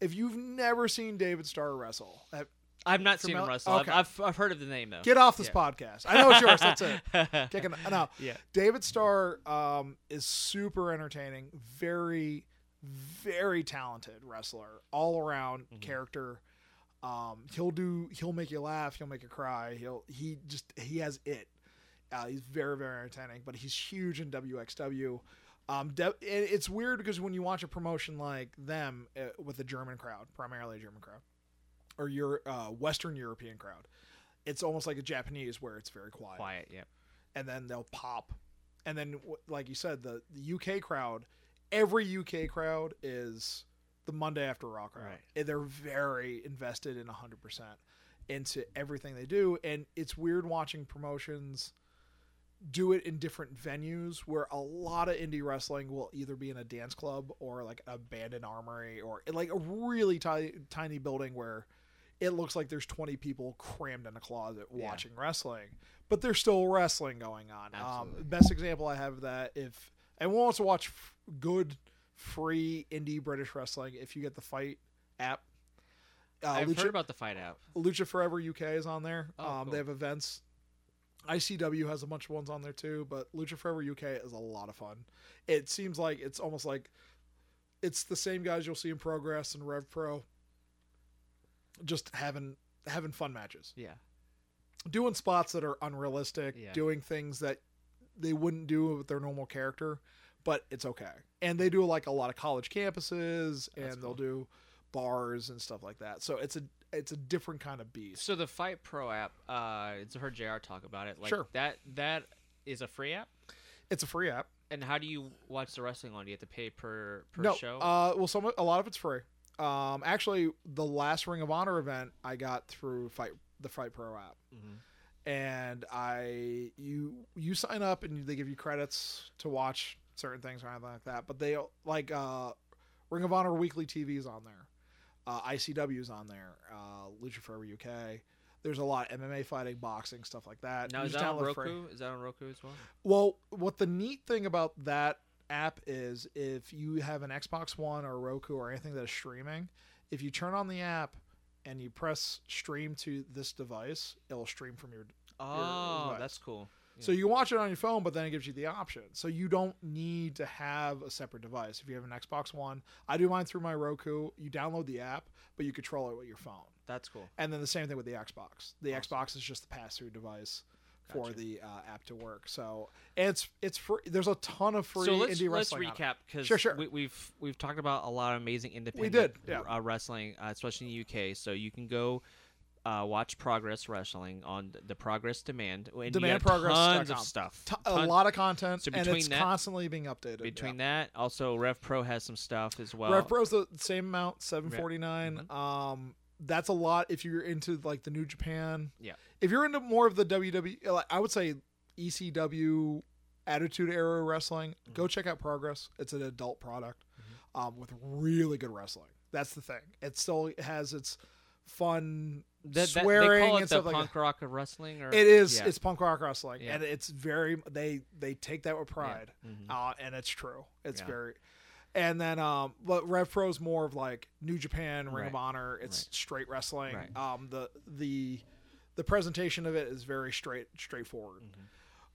If you've never seen David Starr wrestle, have, I've not seen him wrestle. Okay. I've, I've I've heard of the name though. Get off this yeah. podcast. I know it's yours. That's it. Kicking, no. Yeah. David Starr um, is super entertaining, very, very talented wrestler, all around mm-hmm. character. Um, he'll do. He'll make you laugh. He'll make you cry. He'll he just he has it. Uh, he's very very entertaining, but he's huge in W X W. Um, de- it's weird because when you watch a promotion like them uh, with a German crowd, primarily a German crowd, or your uh, Western European crowd, it's almost like a Japanese where it's very quiet. Quiet, yeah. And then they'll pop, and then like you said, the, the U K crowd, every U K crowd is the Monday after Raw crowd. Right. And they're very invested in a hundred percent into everything they do, and it's weird watching promotions do it in different venues where a lot of indie wrestling will either be in a dance club or like an abandoned armory or like a really t- tiny building where it looks like there's twenty people crammed in a closet watching yeah. wrestling, but there's still wrestling going on. Absolutely. Um, best example I have of that, if anyone wants to watch f- good free indie British wrestling, if you get the Fight app, uh, I've Lucha, heard about the Fight app. Lucha Forever U K is on there. Oh, um, cool. They have events. I C W has a bunch of ones on there too, but Lucha Forever U K is a lot of fun. It seems like it's almost like it's the same guys you'll see in Progress and Rev Pro, just having having fun matches. Yeah. Doing spots that are unrealistic, yeah. doing things that they wouldn't do with their normal character, but it's okay. And they do like a lot of college campuses, That's and cool. they'll do bars and stuff like that. So it's a it's a different kind of beast. So the Fight Pro app, uh, it's heard J R talk about it. Like sure. that that is a free app? It's a free app. And how do you watch the wrestling on? Do you have to pay per per no, show? Uh well some a lot of it's free. Um, actually, the last Ring of Honor event I got through Fight the Fight Pro app, mm-hmm. and I you you sign up and they give you credits to watch certain things or anything like that. But they like uh, Ring of Honor Weekly T V's on there, uh, I C W's on there, uh, Lucha Forever U K. There's a lot of M M A fighting, boxing, stuff like that. Now you is that on Roku? Free. Is that on Roku as well? Well, what the neat thing about that app is, if you have an Xbox One or Roku or anything that is streaming, if you turn on the app and you press stream to this device, it'll stream from your oh your that's cool yeah. So you watch it on your phone, but then it gives you the option, so you don't need to have a separate device. If you have an Xbox One, I do mine through my Roku. You download the app, but you control it with your phone. That's cool. And then the same thing with the Xbox. The awesome. Xbox is just the pass-through device for gotcha. the uh, app to work. So it's it's free. There's a ton of free so let's, indie let's wrestling. Let's recap because sure, sure. we, we've we've talked about a lot of amazing independent we did, yeah. uh, wrestling, uh, especially in the U K. So you can go uh, watch Progress Wrestling on the Progress Demand. And Demand Progress. Tons of stuff. T- a ton. lot of content, so and it's that, constantly being updated. Between yeah. that, also Rev Pro has some stuff as well. Rev Pro's the same amount, seven forty-nine. Rev- mm-hmm. Um. That's a lot if you're into like the New Japan. Yeah. If you're into more of the W W E, I would say E C W Attitude Era wrestling, mm-hmm. go check out Progress. It's an adult product mm-hmm. um, with really good wrestling. That's the thing. It still has its fun that, swearing that, they call it and stuff the like punk that. Rock of wrestling. Or? It is. Yeah. It's punk rock wrestling, yeah. and it's very. They they take that with pride, yeah. mm-hmm. uh, and it's true. It's yeah. very. And then, um, but Rev Pro is more of like New Japan, Ring right. of Honor. It's right. straight wrestling. Right. Um, the the the presentation of it is very straight, straightforward. Mm-hmm.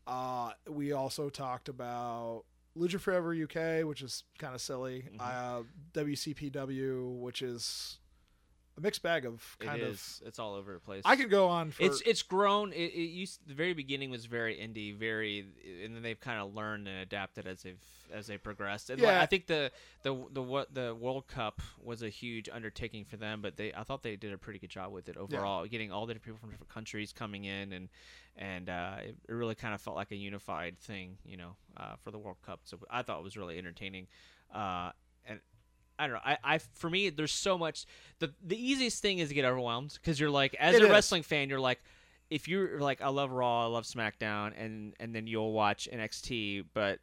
Uh, we also talked about Lucha Forever U K, which is kind of silly. Mm-hmm. Uh, W C P W, which is a mixed bag of kind it is. of. It's all over the place. I could go on. For... It's it's grown. It, it used the very beginning was very indie, very, and then they've kind of learned and adapted as they've as they progressed. And yeah. like, I think the the the what the World Cup was a huge undertaking for them, but they I thought they did a pretty good job with it overall, yeah. getting all the different people from different countries coming in, and and uh, it really kind of felt like a unified thing, you know, uh, for the World Cup. So I thought it was really entertaining, uh, and. I don't know. I, I for me, there's so much. The the easiest thing is to get overwhelmed because you're like, as it a is. wrestling fan, you're like, if you're like, I love Raw, I love SmackDown, and and then you'll watch N X T, but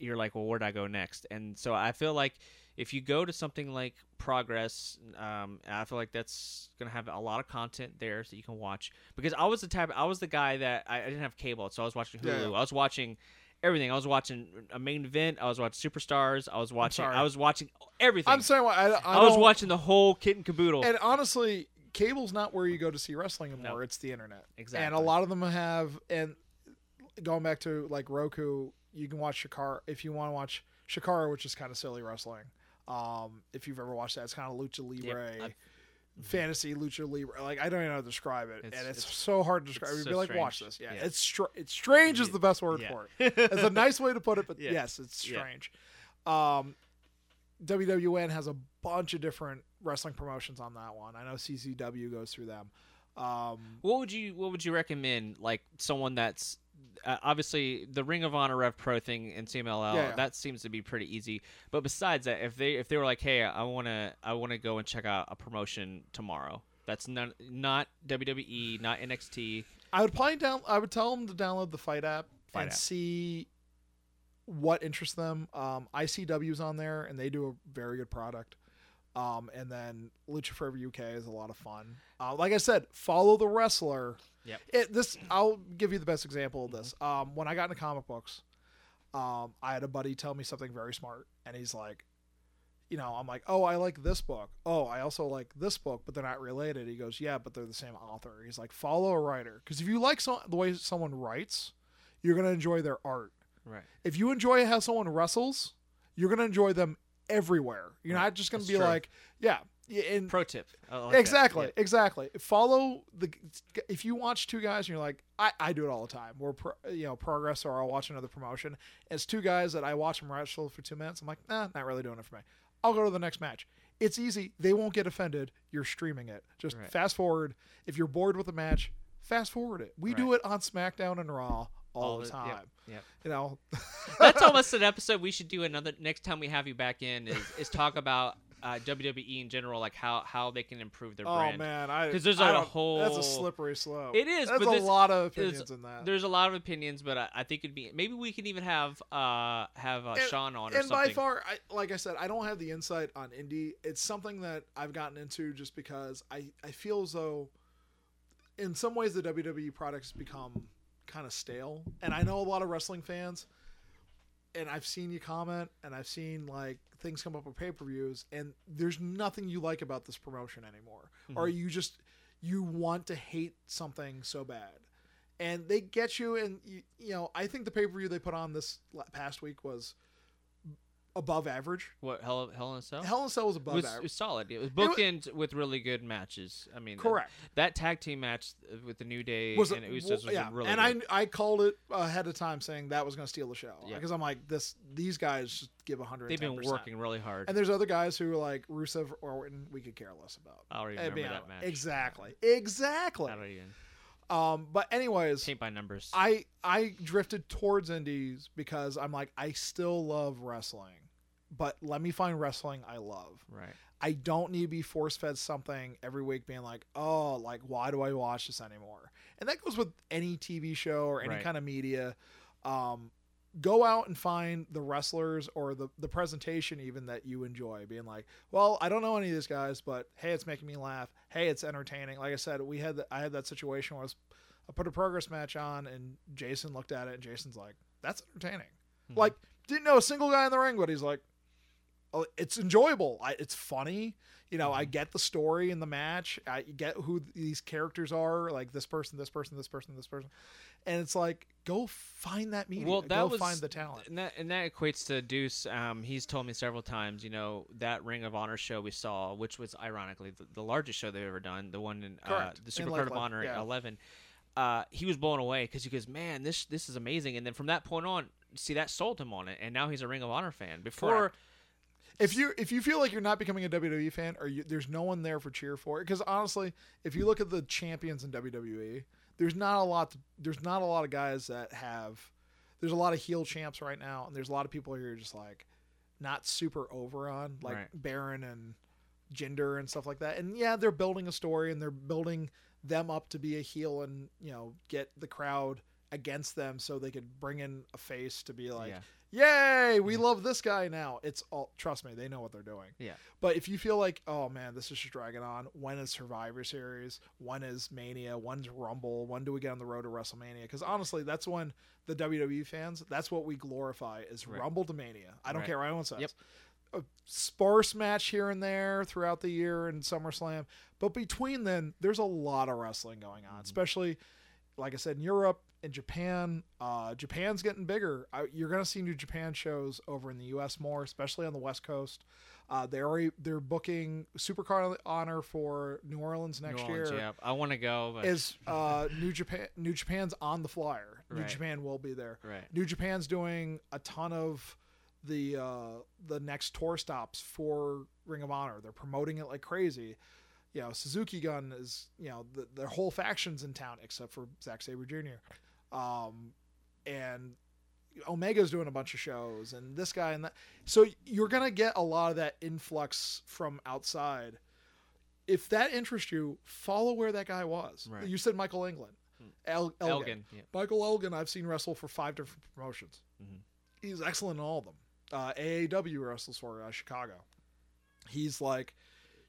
you're like, well, where do I go next? And so I feel like if you go to something like Progress, um, I feel like that's gonna have a lot of content there so you can watch. Because I was the type, I was the guy that I, I didn't have cable, so I was watching Hulu, yeah. I was watching. Everything. I was watching a main event. I was watching Superstars. I was watching. I was watching everything. I'm sorry. I, I, I was watching the whole kit and caboodle. And honestly, cable's not where you go to see wrestling anymore. No. It's the internet. Exactly. And a lot of them have. And going back to like Roku, you can watch Shakara if you want to watch Shakara, which is kind of silly wrestling. Um, if you've ever watched that, it's kind of Lucha Libre. Yep, fantasy Lucha Libre, like I don't even know how to describe it, it's, and it's, it's so hard to describe. You'd so be like, strange. Watch this, yeah. yeah. It's str- it's strange is the best word yeah. for it. It's a nice way to put it, but yeah. yes, it's strange. Yeah. Um, W W N has a bunch of different wrestling promotions on that one. I know C C W goes through them. Um, what would you what would you recommend? Like someone that's uh, obviously the Ring of Honor, Rev Pro thing, and C M L L yeah, yeah. that seems to be pretty easy. But besides that, if they if they were like, hey, I wanna I wanna go and check out a promotion tomorrow, that's not not W W E, not N X T. I would probably down. I would tell them to download the Fight app Fight and app. see what interests them. Um, I C W's on there, and they do a very good product. Um, and then Lucha Forever U K is a lot of fun. Uh, like I said, follow the wrestler. Yep. It, this I'll give you the best example of this. Um, when I got into comic books, um, I had a buddy tell me something very smart, and he's like, you know, I'm like, oh, I like this book. Oh, I also like this book, but they're not related. He goes, yeah, but they're the same author. He's like, follow a writer, because if you like so- the way someone writes, you're gonna enjoy their art. Right. If you enjoy how someone wrestles, you're gonna enjoy them everywhere. You're right. not just gonna That's be true. Like, yeah. And pro tip. Like exactly. Yeah. Exactly. Follow the. If you watch two guys and you're like, I, I do it all the time. We're pro, you know progress, or I'll watch another promotion. And it's two guys that I watch them wrestle for two minutes. I'm like, nah, not really doing it for me. I'll go to the next match. It's easy. They won't get offended. You're streaming it. Just right. fast forward. If you're bored with the match, fast forward it. We right. do it on SmackDown and Raw. All, all the time. Yep, yep. You know. That's almost an episode we should do another next time we have you back in is, is talk about uh, W W E in general, like how, how they can improve their oh, brand. Oh man, I because there's I a whole that's a slippery slope. It is. There's a this, lot of opinions in that. There's a lot of opinions, but I, I think it'd be maybe we can even have uh have uh, and, Sean on or and something. And by far, I, like I said, I don't have the insight on indie. It's something that I've gotten into just because I I feel as though in some ways the W W E products become kind of stale, and I know a lot of wrestling fans, and I've seen you comment, and I've seen like things come up with pay-per-views, and there's nothing you like about this promotion anymore, mm-hmm. or you just you want to hate something so bad, and they get you. And you, you know, I think the pay-per-view they put on this past week was above average. What Hell, Hell in a Cell? Hell in a Cell was above was, average. It was solid. It was booked with really good matches. I mean, correct. That, that tag team match with the New Day was it, and it was just well, yeah. was really. And good. I I called it ahead of time saying that was going to steal the show because yeah. I'm like this. These guys just give one hundred ten percent. They've been working really hard. And there's other guys who are like Rusev or Orton we could care less about. I don't even remember that match. Exactly. Exactly. I don't even. Um, but anyways, paint by numbers. I, I drifted towards indies because I'm like, I still love wrestling, but let me find wrestling I love. Right. I don't need to be force fed something every week being like, oh, like, why do I watch this anymore? And that goes with any T V show or any right. kind of media. Um, go out and find the wrestlers or the, the presentation even that you enjoy being like, well, I don't know any of these guys, but hey, it's making me laugh. Hey, it's entertaining. Like I said, we had, the, I had that situation where I, was, I put a progress match on and Jason looked at it and Jason's like, that's entertaining. Mm-hmm. Like didn't know a single guy in the ring, but he's like, oh, it's enjoyable. I, it's funny. You know, mm-hmm. I get the story in the match. I get who these characters are, like this person, this person, this person, this person. And it's like, go find that media. Well, that go was, find the talent. And that, and that equates to Deuce. Um, he's told me several times, you know, that Ring of Honor show we saw, which was ironically the, the largest show they've ever done, the one in uh, the Super in Card of Honor yeah. at eleven. Uh, he was blown away because he goes, man, this this is amazing. And then from that point on, see, that sold him on it. And now he's a Ring of Honor fan. Before. Correct. If you if you feel like you're not becoming a W W E fan, or you, there's no one there for cheer for it, because honestly, if you look at the champions in W W E, there's not a lot. To, there's not a lot of guys that have. There's a lot of heel champs right now, and there's a lot of people who are just like not super over on, like right. Baron and Jinder and stuff like that. And yeah, they're building a story and they're building them up to be a heel and you know get the crowd against them so they could bring in a face to be like. Yeah. Yay, we love this guy now. It's all, trust me, they know what they're doing. Yeah. But if you feel like, oh man, this is just dragging on. When is Survivor Series? When is Mania? When's Rumble? When do we get on the road to WrestleMania? Because honestly, that's when the W W E fans, that's what we glorify is right. Rumble to Mania. I don't right. care what anyone says. Yep. A sparse match here and there throughout the year and SummerSlam. But between then, there's a lot of wrestling going on, mm-hmm. especially, like I said, in Europe. In Japan, uh, Japan's getting bigger. I, you're going to see New Japan shows over in the U S more, especially on the West Coast. Uh, they're already, they're booking Supercard of Honor for New Orleans next New Orleans, year. Yeah, I want to go. But... Is uh, New Japan? New Japan's on the flyer. New right. Japan will be there. Right. New Japan's doing a ton of the uh, the next tour stops for Ring of Honor. They're promoting it like crazy. You know, Suzuki Gun is you know the, their whole faction's in town except for Zack Sabre Junior Um, and Omega's doing a bunch of shows and this guy and that. So you're going to get a lot of that influx from outside. If that interests you, follow where that guy was. Right. You said Michael England, El- Elgin, Elgin yeah. Michael Elgin. I've seen wrestle for five different promotions. Mm-hmm. He's excellent in all of them. Uh, A A W wrestles for uh, Chicago. he's like,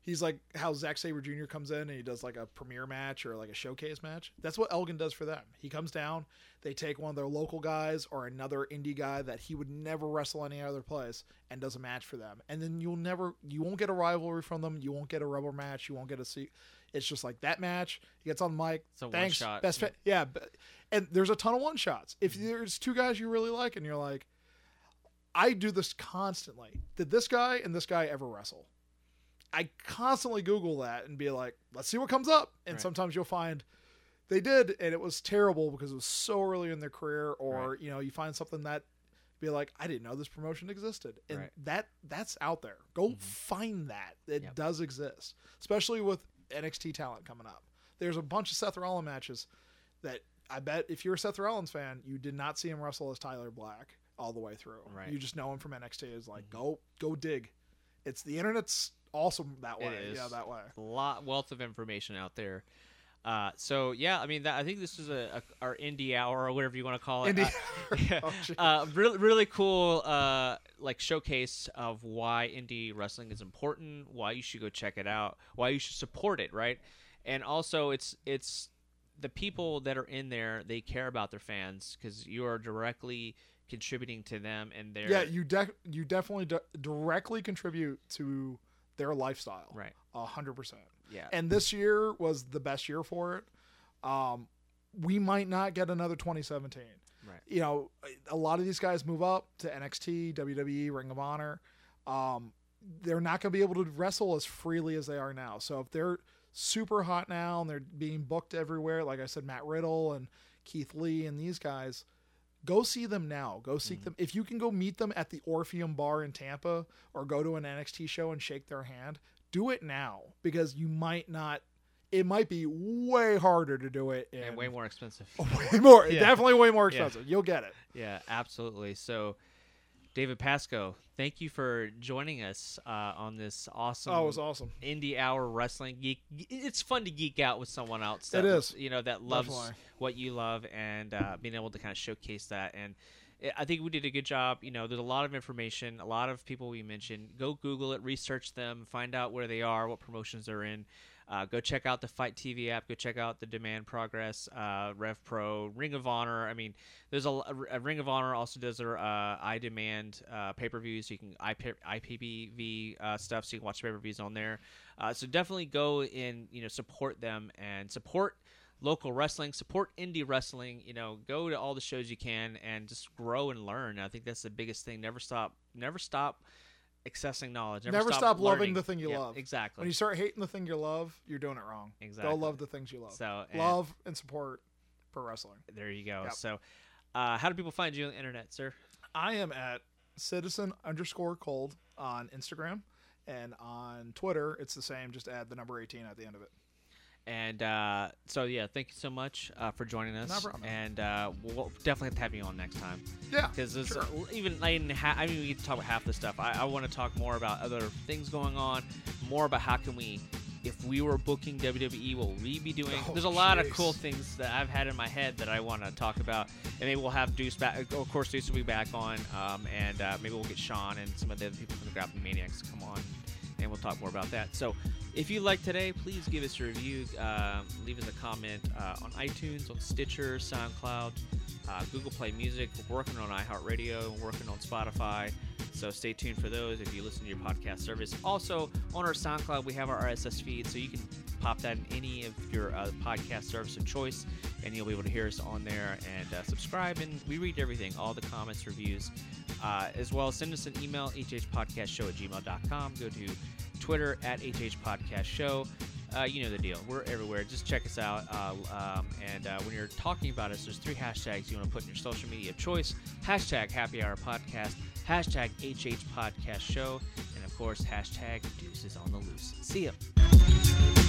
he's like how Zack Sabre Junior comes in and he does like a premiere match or like a showcase match. That's what Elgin does for them. He comes down, they take one of their local guys or another indie guy that he would never wrestle any other place and does a match for them. And then you'll never, you won't get a rivalry from them. You won't get a rubber match. You won't get a seat. It's just like that match. He gets on mic. It's a thanks, one shot. Best fit. Yeah. And there's a ton of one shots. If there's two guys you really like and you're like, I do this constantly. Did this guy and this guy ever wrestle? I constantly Google that and be like, let's see what comes up. And right. sometimes you'll find they did. And it was terrible because it was so early in their career or, right. you know, you find something that be like, I didn't know this promotion existed. And right. that that's out there. Go mm-hmm. find that. It yep. does exist, especially with N X T talent coming up. There's a bunch of Seth Rollins matches that I bet if you're a Seth Rollins fan, you did not see him wrestle as Tyler Black all the way through. Right. You just know him from N X T. It's like, mm-hmm. go, go dig. It's the internet's awesome that way. Yeah, that way. A lot wealth of information out there. Uh, so yeah, I mean, that, I think this is a, a our indie hour or whatever you want to call it. Indie uh, yeah. oh, uh, really, really cool. Uh, like showcase of why indie wrestling is important, why you should go check it out, why you should support it, right? And also, it's it's the people that are in there. They care about their fans because you are directly contributing to them and their. Yeah, you de- you definitely de- directly contribute to their lifestyle. Right. A hundred percent. Yeah. And this year was the best year for it. Um, we might not get another twenty seventeen. Right. You know, a lot of these guys move up to N X T, W W E, Ring of Honor. Um, they're not going to be able to wrestle as freely as they are now. So if they're super hot now and they're being booked everywhere, like I said, Matt Riddle and Keith Lee and these guys, go see them now. Go seek mm-hmm. them. If you can go meet them at the Orpheum Bar in Tampa or go to an N X T show and shake their hand, do it now because you might not. It might be way harder to do it. In, and way more expensive. Way more. Yeah. Definitely way more expensive. Yeah. You'll get it. Yeah, absolutely. So, David Pascoe, thank you for joining us uh, on this awesome. Oh, it was awesome. Indie Hour Wrestling Geek. It's fun to geek out with someone else. That, it is. You know, that loves Definitely. What you love and uh, being able to kind of showcase that. And I think we did a good job. You know, there's a lot of information, a lot of people we mentioned. Go Google it, research them, find out where they are, what promotions they're in. Uh, go check out the Fight T V app. Go check out the Demand Progress, uh, Rev Pro, Ring of Honor. I mean, there's a, a Ring of Honor also does their uh, iDemand uh, pay-per-views. So you can I P V uh, stuff, so you can watch pay-per-views on there. Uh, so definitely go and you know support them and support local wrestling, support indie wrestling. You know, go to all the shows you can and just grow and learn. I think that's the biggest thing. Never stop. Never stop. Accessing knowledge. Never, Never stop, stop loving the thing you yeah, love. Exactly. When you start hating the thing you love, you're doing it wrong. Exactly. Go love the things you love. So and love and support pro wrestling. There you go. Yep. So, uh, how do people find you on the internet, sir? I am at citizen underscore cold on Instagram and on Twitter. It's the same. Just add the number eighteen at the end of it. And uh, so, yeah, thank you so much uh, for joining us. No problem. And uh, we'll definitely have to have you on next time. Yeah, because sure. even I didn't ha- I mean, we can talk about half the stuff. I, I want to talk more about other things going on, more about how can we, if we were booking W W E, what we be doing. Oh, There's a lot geez. of cool things that I've had in my head that I want to talk about. And maybe we'll have Deuce back. Of course, Deuce will be back on. Um, and uh, maybe we'll get Sean and some of the other people from the Grappling Maniacs to come on. And we'll talk more about that. So if you like today, please give us a review. Um, leave us a comment uh, on iTunes, on Stitcher, SoundCloud, uh, Google Play Music. We're working on iHeartRadio, working on Spotify. So stay tuned for those if you listen to your podcast service. Also, on our SoundCloud, we have our R S S feed, so you can pop that in any of your uh, podcast service of choice, and you'll be able to hear us on there and uh, subscribe. And we read everything, all the comments, reviews, uh, as well. Send us an email, h h podcast show at gmail dot com. Go to Twitter at h h podcast show. Uh, you know the deal. We're everywhere. Just check us out. Uh, um, and uh, when you're talking about us, there's three hashtags you want to put in your social media of choice. Hashtag Happy Hour Podcast. Hashtag H H Podcast Show. And, of course, hashtag Deuces on the Loose. See ya.